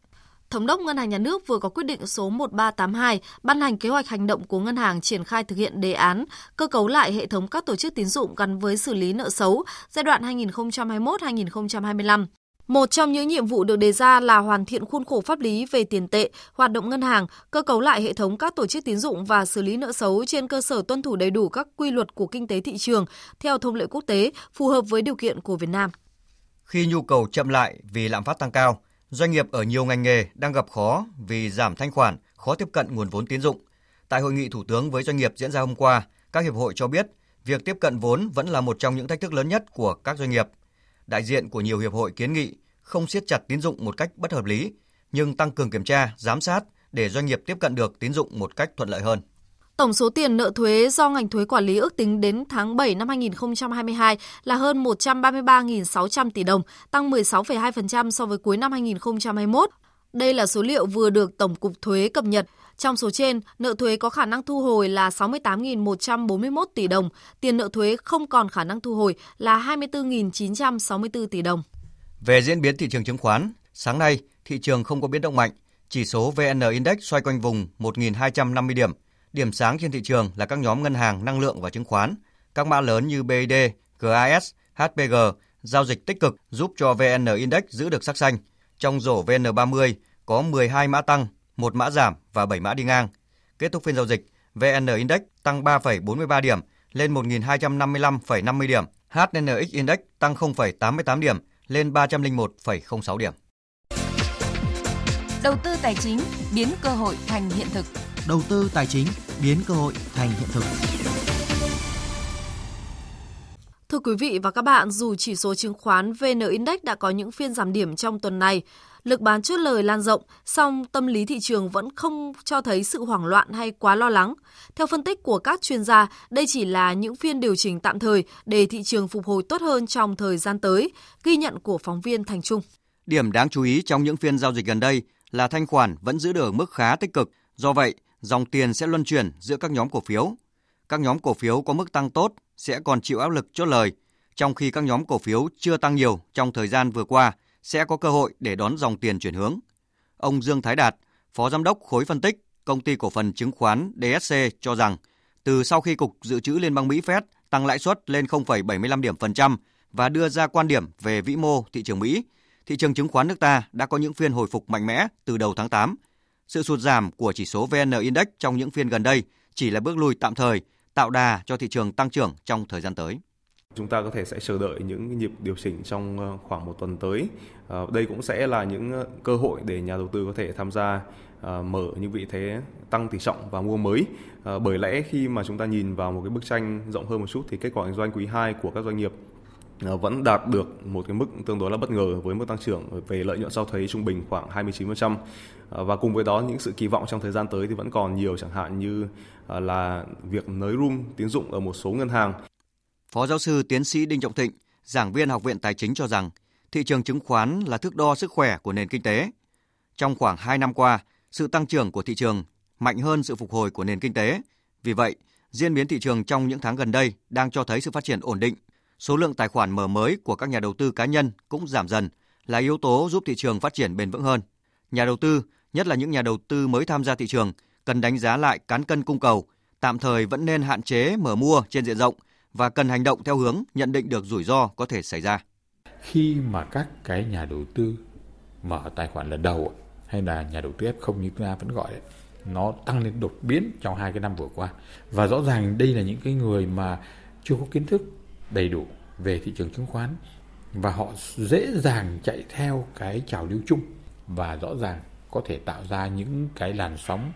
Thống đốc Ngân hàng Nhà nước vừa có quyết định số một ba tám hai ban hành kế hoạch hành động của ngân hàng triển khai thực hiện đề án cơ cấu lại hệ thống các tổ chức tín dụng gắn với xử lý nợ xấu giai đoạn hai nghìn không trăm hai mươi mốt đến hai nghìn không trăm hai mươi lăm. Một trong những nhiệm vụ được đề ra là hoàn thiện khuôn khổ pháp lý về tiền tệ, hoạt động ngân hàng, cơ cấu lại hệ thống các tổ chức tín dụng và xử lý nợ xấu trên cơ sở tuân thủ đầy đủ các quy luật của kinh tế thị trường theo thông lệ quốc tế, phù hợp với điều kiện của Việt Nam. Khi nhu cầu chậm lại vì lạm phát tăng cao, doanh nghiệp ở nhiều ngành nghề đang gặp khó vì giảm thanh khoản, khó tiếp cận nguồn vốn tín dụng. Tại hội nghị thủ tướng với doanh nghiệp diễn ra hôm qua, các hiệp hội cho biết việc tiếp cận vốn vẫn là một trong những thách thức lớn nhất của các doanh nghiệp. Đại diện của nhiều hiệp hội kiến nghị không siết chặt tín dụng một cách bất hợp lý, nhưng tăng cường kiểm tra, giám sát để doanh nghiệp tiếp cận được tín dụng một cách thuận lợi hơn. Tổng số tiền nợ thuế do ngành thuế quản lý ước tính đến tháng bảy năm hai nghìn không trăm hai mươi hai là hơn một trăm ba mươi ba nghìn sáu trăm tỷ đồng, tăng mười sáu phẩy hai phần trăm so với cuối năm hai nghìn không trăm hai mươi mốt. Đây là số liệu vừa được Tổng cục Thuế cập nhật. Trong số trên, nợ thuế có khả năng thu hồi là sáu mươi tám nghìn một trăm bốn mươi mốt tỷ đồng, tiền nợ thuế không còn khả năng thu hồi là hai mươi tư nghìn chín trăm sáu mươi tư tỷ đồng. Về diễn biến thị trường chứng khoán, sáng nay thị trường không có biến động mạnh, chỉ số vê en Index xoay quanh vùng một nghìn hai trăm năm mươi điểm. Điểm sáng trên thị trường là các nhóm ngân hàng, năng lượng và chứng khoán. Các mã lớn như bê i đê, giê a ét, hát pê giê giao dịch tích cực giúp cho vê en Index giữ được sắc xanh. Trong rổ vê en ba mươi có mười hai mã tăng, một mã giảm và bảy mã đi ngang. Kết thúc phiên giao dịch, vê en Index tăng ba phẩy bốn mươi ba điểm lên một nghìn hai trăm năm mươi lăm phẩy năm mươi điểm. hát en ích Index tăng không phẩy tám mươi tám điểm lên ba trăm lẻ một phẩy không sáu điểm. Đầu tư tài chính biến cơ hội thành hiện thực. Đầu tư tài chính biến cơ hội thành hiện thực. Thưa quý vị và các bạn, dù chỉ số chứng khoán vê en Index đã có những phiên giảm điểm trong tuần này, lực bán chốt lời lan rộng, song tâm lý thị trường vẫn không cho thấy sự hoảng loạn hay quá lo lắng. Theo phân tích của các chuyên gia, đây chỉ là những phiên điều chỉnh tạm thời để thị trường phục hồi tốt hơn trong thời gian tới, ghi nhận của phóng viên Thành Trung. Điểm đáng chú ý trong những phiên giao dịch gần đây là thanh khoản vẫn giữ được mức khá tích cực, do vậy dòng tiền sẽ luân chuyển giữa các nhóm cổ phiếu. Các nhóm cổ phiếu có mức tăng tốt sẽ còn chịu áp lực chốt lời, trong khi các nhóm cổ phiếu chưa tăng nhiều trong thời gian vừa qua sẽ có cơ hội để đón dòng tiền chuyển hướng. Ông Dương Thái Đạt, Phó Giám đốc khối phân tích Công ty Cổ phần Chứng khoán đê ét xê cho rằng, từ sau khi Cục Dự trữ Liên bang Mỹ Fed tăng lãi suất lên không phẩy bảy mươi lăm điểm phần trăm và đưa ra quan điểm về vĩ mô thị trường Mỹ, thị trường chứng khoán nước ta đã có những phiên hồi phục mạnh mẽ từ đầu tháng tám. Sự sụt giảm của chỉ số vê en Index trong những phiên gần đây chỉ là bước lùi tạm thời, tạo đà cho thị trường tăng trưởng trong thời gian tới. Chúng ta có thể sẽ chờ đợi những nhịp điều chỉnh trong khoảng một tuần tới. Đây cũng sẽ là những cơ hội để nhà đầu tư có thể tham gia mở những vị thế tăng tỷ trọng và mua mới. Bởi lẽ khi mà chúng ta nhìn vào một cái bức tranh rộng hơn một chút thì kết quả kinh doanh quý hai của các doanh nghiệp vẫn đạt được một cái mức tương đối là bất ngờ với mức tăng trưởng về lợi nhuận sau thuế trung bình khoảng hai mươi chín phần trăm. Và cùng với đó những sự kỳ vọng trong thời gian tới thì vẫn còn nhiều, chẳng hạn như là việc nới room tín dụng ở một số ngân hàng. Phó giáo sư tiến sĩ Đinh Trọng Thịnh, giảng viên Học viện Tài chính cho rằng thị trường chứng khoán là thước đo sức khỏe của nền kinh tế. Trong khoảng hai năm qua, sự tăng trưởng của thị trường mạnh hơn sự phục hồi của nền kinh tế. Vì vậy, diễn biến thị trường trong những tháng gần đây đang cho thấy sự phát triển ổn định. Số lượng tài khoản mở mới của các nhà đầu tư cá nhân cũng giảm dần, là yếu tố giúp thị trường phát triển bền vững hơn. Nhà đầu tư, nhất là những nhà đầu tư mới tham gia thị trường, cần đánh giá lại cán cân cung cầu, tạm thời vẫn nên hạn chế mở mua trên diện rộng và cần hành động theo hướng nhận định được rủi ro có thể xảy ra. Khi mà các cái nhà đầu tư mở tài khoản lần đầu hay là nhà đầu tư ép không như chúng ta vẫn gọi, nó tăng lên đột biến trong hai cái năm vừa qua. Và rõ ràng đây là những cái người mà chưa có kiến thức đầy đủ về thị trường chứng khoán và họ dễ dàng chạy theo cái trào lưu chung và rõ ràng có thể tạo ra những cái làn sóng,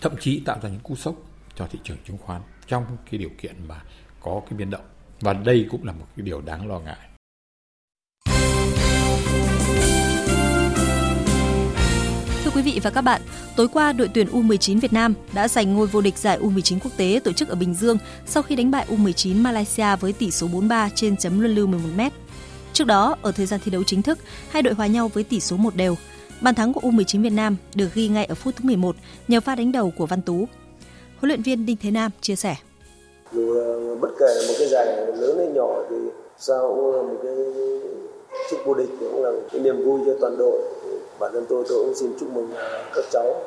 thậm chí tạo ra những cú sốc cho thị trường chứng khoán trong cái điều kiện mà có cái biến động, và đây cũng là một cái điều đáng lo ngại. Thưa quý vị và các bạn, tối qua đội tuyển U mười chín Việt Nam đã giành ngôi vô địch giải U mười chín quốc tế tổ chức ở Bình Dương sau khi đánh bại U mười chín Malaysia với tỷ số bốn ba trên chấm luân lưu mười một mét. Trước đó, ở thời gian thi đấu chính thức, hai đội hòa nhau với tỷ số một đều. Bàn thắng của U mười chín Việt Nam được ghi ngay ở phút thứ mười một nhờ pha đánh đầu của Văn Tú. Huấn luyện viên Đinh Thế Nam chia sẻ. Mình bất kể một cái giải lớn hay nhỏ thì sau một cái chức vô địch cũng là cái niềm vui cho toàn đội, bản thân tôi tôi cũng xin chúc mừng các cháu.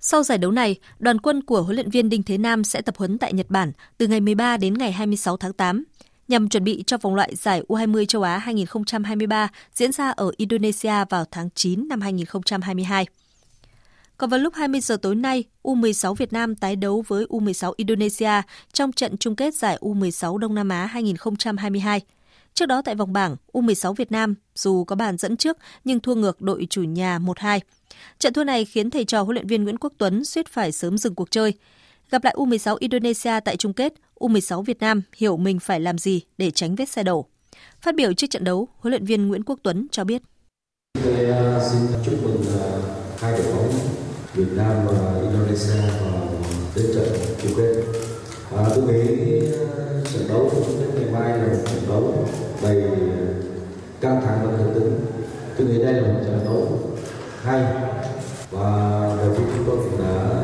Sau giải đấu này, đoàn quân của huấn luyện viên Đinh Thế Nam sẽ tập huấn tại Nhật Bản từ ngày mười ba đến ngày hai mươi sáu tháng tám, nhằm chuẩn bị cho vòng loại giải U hai mươi châu Á hai không hai ba diễn ra ở Indonesia vào tháng chín năm hai không hai hai. Còn vào lúc hai mươi giờ tối nay, U mười sáu Việt Nam tái đấu với U mười sáu Indonesia trong trận chung kết giải U mười sáu Đông Nam Á hai không hai hai. Trước đó tại vòng bảng, U mười sáu Việt Nam dù có bàn dẫn trước nhưng thua ngược đội chủ nhà một hai. Trận thua này khiến thầy trò huấn luyện viên Nguyễn Quốc Tuấn suýt phải sớm dừng cuộc chơi. Gặp lại U mười sáu Indonesia tại chung kết, U mười sáu Việt Nam hiểu mình phải làm gì để tránh vết xe đổ. Phát biểu trước trận đấu, huấn luyện viên Nguyễn Quốc Tuấn cho biết: Tôi xin chúc mừng hai đội bóng Việt Nam và Indonesia vào đến trận chung kết. À, tôi nghĩ trận đấu đến ngày mai là một trận đấu đầy căng thẳng và cân đối. Tôi nghĩ đây là một trận đấu hay và đội tuyển chúng tôi cũng đã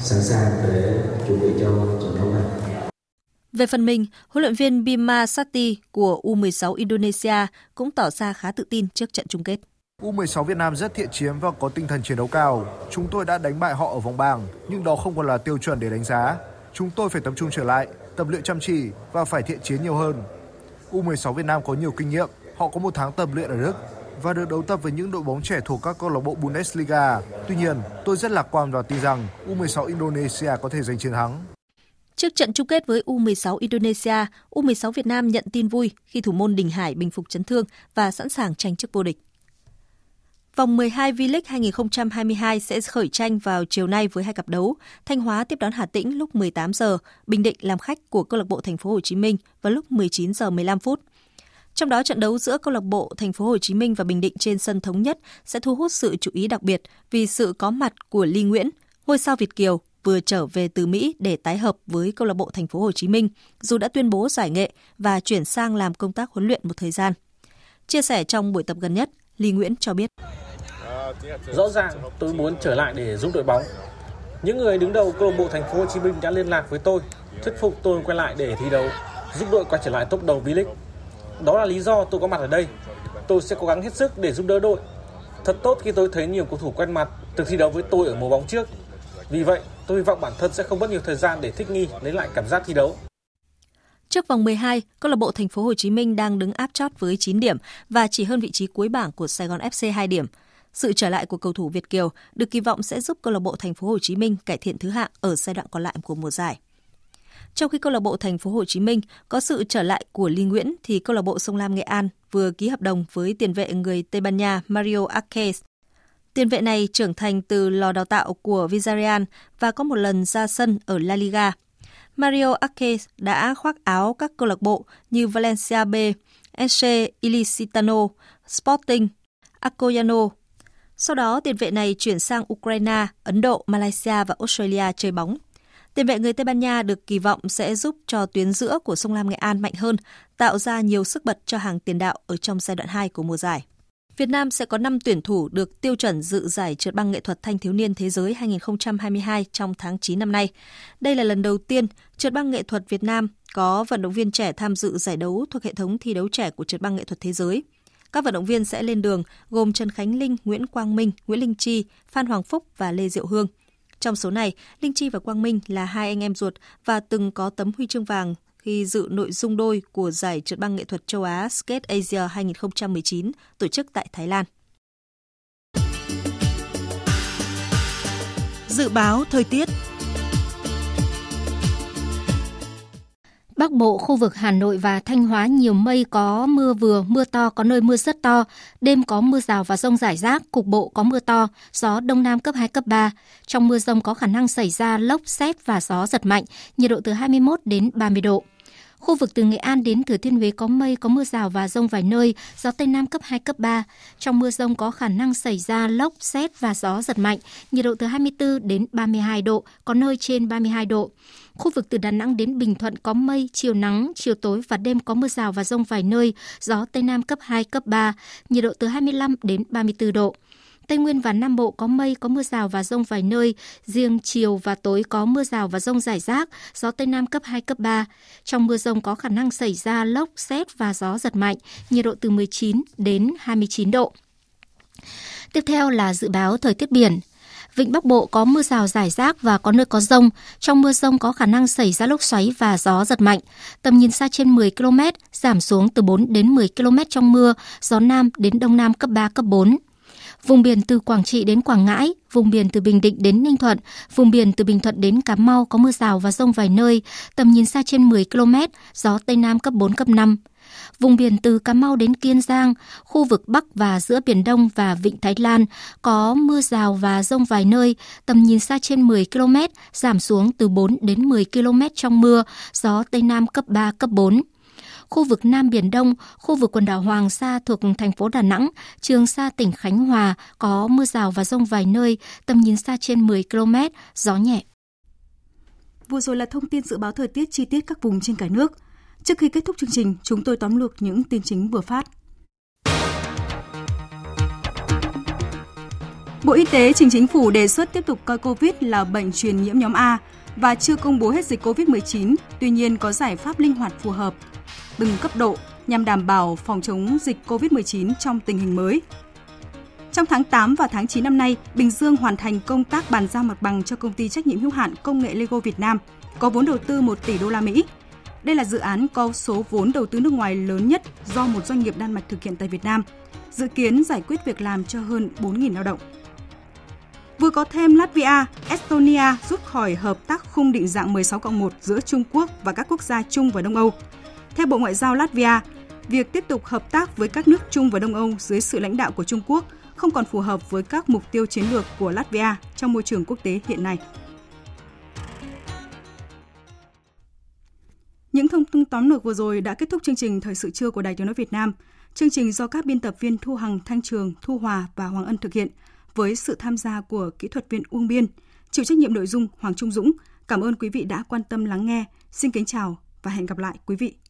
sẵn sàng để chuẩn bị cho trận đấu này. Về phần mình, huấn luyện viên Bima Sakti của U mười sáu Indonesia cũng tỏ ra khá tự tin trước trận chung kết. U mười sáu Việt Nam rất thiện chiến và có tinh thần chiến đấu cao. Chúng tôi đã đánh bại họ ở vòng bảng, nhưng đó không còn là tiêu chuẩn để đánh giá. Chúng tôi phải tập trung trở lại, tập luyện chăm chỉ và phải thiện chiến nhiều hơn. U mười sáu Việt Nam có nhiều kinh nghiệm, họ có một tháng tập luyện ở Đức và được đấu tập với những đội bóng trẻ thuộc các câu lạc bộ Bundesliga. Tuy nhiên, tôi rất lạc quan và tin rằng U mười sáu Indonesia có thể giành chiến thắng. Trước trận chung kết với U mười sáu Indonesia, U mười sáu Việt Nam nhận tin vui khi thủ môn Đình Hải bình phục chấn thương và sẵn sàng tranh chức vô địch. Vòng mười hai V-League hai không hai hai sẽ khởi tranh vào chiều nay với hai cặp đấu. Thanh Hóa tiếp đón Hà Tĩnh lúc mười tám giờ, Bình Định làm khách của câu lạc bộ Thành phố Hồ Chí Minh vào lúc mười chín giờ mười lăm phút. Trong đó trận đấu giữa câu lạc bộ Thành phố Hồ Chí Minh và Bình Định trên sân Thống Nhất sẽ thu hút sự chú ý đặc biệt vì sự có mặt của Lee Nguyễn, ngôi sao Việt kiều vừa trở về từ Mỹ để tái hợp với câu lạc bộ Thành phố Hồ Chí Minh, dù đã tuyên bố giải nghệ và chuyển sang làm công tác huấn luyện một thời gian. Chia sẻ trong buổi tập gần nhất, Lee Nguyễn cho biết: Rõ ràng tôi muốn trở lại để giúp đội bóng. Những người đứng đầu câu lạc bộ Thành phố Hồ Chí Minh đã liên lạc với tôi, thuyết phục tôi quay lại để thi đấu, giúp đội quay trở lại top đầu V-League. Đó là lý do tôi có mặt ở đây. Tôi sẽ cố gắng hết sức để giúp đỡ đội. Thật tốt khi tôi thấy nhiều cầu thủ quen mặt từng thi đấu với tôi ở mùa bóng trước. Vì vậy, tôi hy vọng bản thân sẽ không mất nhiều thời gian để thích nghi, lấy lại cảm giác thi đấu. Trước vòng mười hai, câu lạc bộ Thành phố Hồ Chí Minh đang đứng áp chót với chín điểm và chỉ hơn vị trí cuối bảng của Sài Gòn ép xê hai điểm. Sự trở lại của cầu thủ Việt kiều được kỳ vọng sẽ giúp câu lạc bộ Thành phố Hồ Chí Minh cải thiện thứ hạng ở giai đoạn còn lại của mùa giải. Trong khi câu lạc bộ Thành phố Hồ Chí Minh có sự trở lại của Lee Nguyễn thì câu lạc bộ Sông Lam Nghệ An vừa ký hợp đồng với tiền vệ người Tây Ban Nha Mario Arkes. Tiền vệ này trưởng thành từ lò đào tạo của Villarreal và có một lần ra sân ở La Liga. Mario Arkes đã khoác áo các câu lạc bộ như Valencia B, ét xê Ilicitano, Sporting, Acoyano. Sau đó, tiền vệ này chuyển sang Ukraine, Ấn Độ, Malaysia và Australia chơi bóng. Tiền vệ người Tây Ban Nha được kỳ vọng sẽ giúp cho tuyến giữa của Sông Lam Nghệ An mạnh hơn, tạo ra nhiều sức bật cho hàng tiền đạo ở trong giai đoạn hai của mùa giải. Việt Nam sẽ có năm tuyển thủ được tiêu chuẩn dự giải trượt băng nghệ thuật thanh thiếu niên thế giới hai không hai hai trong tháng chín năm nay. Đây là lần đầu tiên trượt băng nghệ thuật Việt Nam có vận động viên trẻ tham dự giải đấu thuộc hệ thống thi đấu trẻ của trượt băng nghệ thuật thế giới. Các vận động viên sẽ lên đường gồm Trần Khánh Linh, Nguyễn Quang Minh, Nguyễn Linh Chi, Phan Hoàng Phúc và Lê Diệu Hương. Trong số này, Linh Chi và Quang Minh là hai anh em ruột và từng có tấm huy chương vàng khi dự nội dung đôi của giải trượt băng nghệ thuật châu Á Skate Asia hai không một chín tổ chức tại Thái Lan. Dự báo thời tiết. Bắc Bộ, khu vực Hà Nội và Thanh Hóa nhiều mây, có mưa vừa, mưa to, có nơi mưa rất to. Đêm có mưa rào và dông rải rác, cục bộ có mưa to, gió Đông Nam cấp hai, cấp ba. Trong mưa dông có khả năng xảy ra lốc, sét và gió giật mạnh, nhiệt độ từ hai mươi mốt đến ba mươi độ. Khu vực từ Nghệ An đến Thừa Thiên Huế có mây, có mưa rào và dông vài nơi, gió Tây Nam cấp hai, cấp ba. Trong mưa dông có khả năng xảy ra lốc, sét và gió giật mạnh, nhiệt độ từ hai mươi tư đến ba mươi hai độ, có nơi trên ba mươi hai độ. Khu vực từ Đà Nẵng đến Bình Thuận có mây, chiều nắng, chiều tối và đêm có mưa rào và dông vài nơi, gió Tây Nam cấp hai, cấp ba, nhiệt độ từ hai mươi lăm đến ba mươi tư độ. Tây Nguyên và Nam Bộ có mây, có mưa rào và dông vài nơi, riêng chiều và tối có mưa rào và dông rải rác, gió Tây Nam cấp hai, cấp ba. Trong mưa dông có khả năng xảy ra lốc, sét và gió giật mạnh, nhiệt độ từ mười chín đến hai mươi chín độ. Tiếp theo là dự báo thời tiết biển. Vịnh Bắc Bộ có mưa rào rải rác và có nơi có dông. Trong mưa dông có khả năng xảy ra lốc xoáy và gió giật mạnh. Tầm nhìn xa trên mười ki lô mét, giảm xuống từ bốn đến mười ki lô mét trong mưa, gió Nam đến Đông Nam cấp ba, cấp bốn. Vùng biển từ Quảng Trị đến Quảng Ngãi, vùng biển từ Bình Định đến Ninh Thuận, vùng biển từ Bình Thuận đến Cà Mau có mưa rào và dông vài nơi, tầm nhìn xa trên mười ki lô mét, gió Tây Nam cấp bốn, cấp năm. Vùng biển từ Cà Mau đến Kiên Giang, khu vực Bắc và giữa Biển Đông và Vịnh Thái Lan có mưa rào và dông vài nơi, tầm nhìn xa trên mười ki lô mét, giảm xuống từ bốn đến mười ki lô mét trong mưa, gió Tây Nam cấp ba, cấp bốn. Khu vực Nam Biển Đông, khu vực quần đảo Hoàng Sa thuộc thành phố Đà Nẵng, Trường Sa tỉnh Khánh Hòa có mưa rào và dông vài nơi, tầm nhìn xa trên mười ki lô mét, gió nhẹ. Vừa rồi là thông tin dự báo thời tiết chi tiết các vùng trên cả nước. Trước khi kết thúc chương trình, chúng tôi tóm lược những tin chính vừa phát. Bộ Y tế trình Chính phủ đề xuất tiếp tục coi COVID là bệnh truyền nhiễm nhóm A và chưa công bố hết dịch covid mười chín, tuy nhiên có giải pháp linh hoạt phù hợp từng cấp độ nhằm đảm bảo phòng chống dịch covid mười chín trong tình hình mới. Trong tháng tám và tháng chín năm nay, Bình Dương hoàn thành công tác bàn giao mặt bằng cho công ty trách nhiệm hữu hạn công nghệ Lego Việt Nam có vốn đầu tư một tỷ đô la Mỹ. Đây là dự án có số vốn đầu tư nước ngoài lớn nhất do một doanh nghiệp Đan Mạch thực hiện tại Việt Nam, dự kiến giải quyết việc làm cho hơn bốn nghìn lao động. Vừa có thêm Latvia, Estonia rút khỏi hợp tác khung định dạng mười sáu cộng một giữa Trung Quốc và các quốc gia Trung và Đông Âu. Theo Bộ Ngoại giao Latvia, việc tiếp tục hợp tác với các nước Trung và Đông Âu dưới sự lãnh đạo của Trung Quốc không còn phù hợp với các mục tiêu chiến lược của Latvia trong môi trường quốc tế hiện nay. Những thông tin tóm lược vừa rồi đã kết thúc chương trình Thời sự trưa của Đài Tiếng nói Việt Nam. Chương trình do các biên tập viên Thu Hằng, Thanh Trường, Thu Hòa và Hoàng Ân thực hiện với sự tham gia của kỹ thuật viên Uông Biên, chịu trách nhiệm nội dung Hoàng Trung Dũng. Cảm ơn quý vị đã quan tâm lắng nghe. Xin kính chào và hẹn gặp lại quý vị.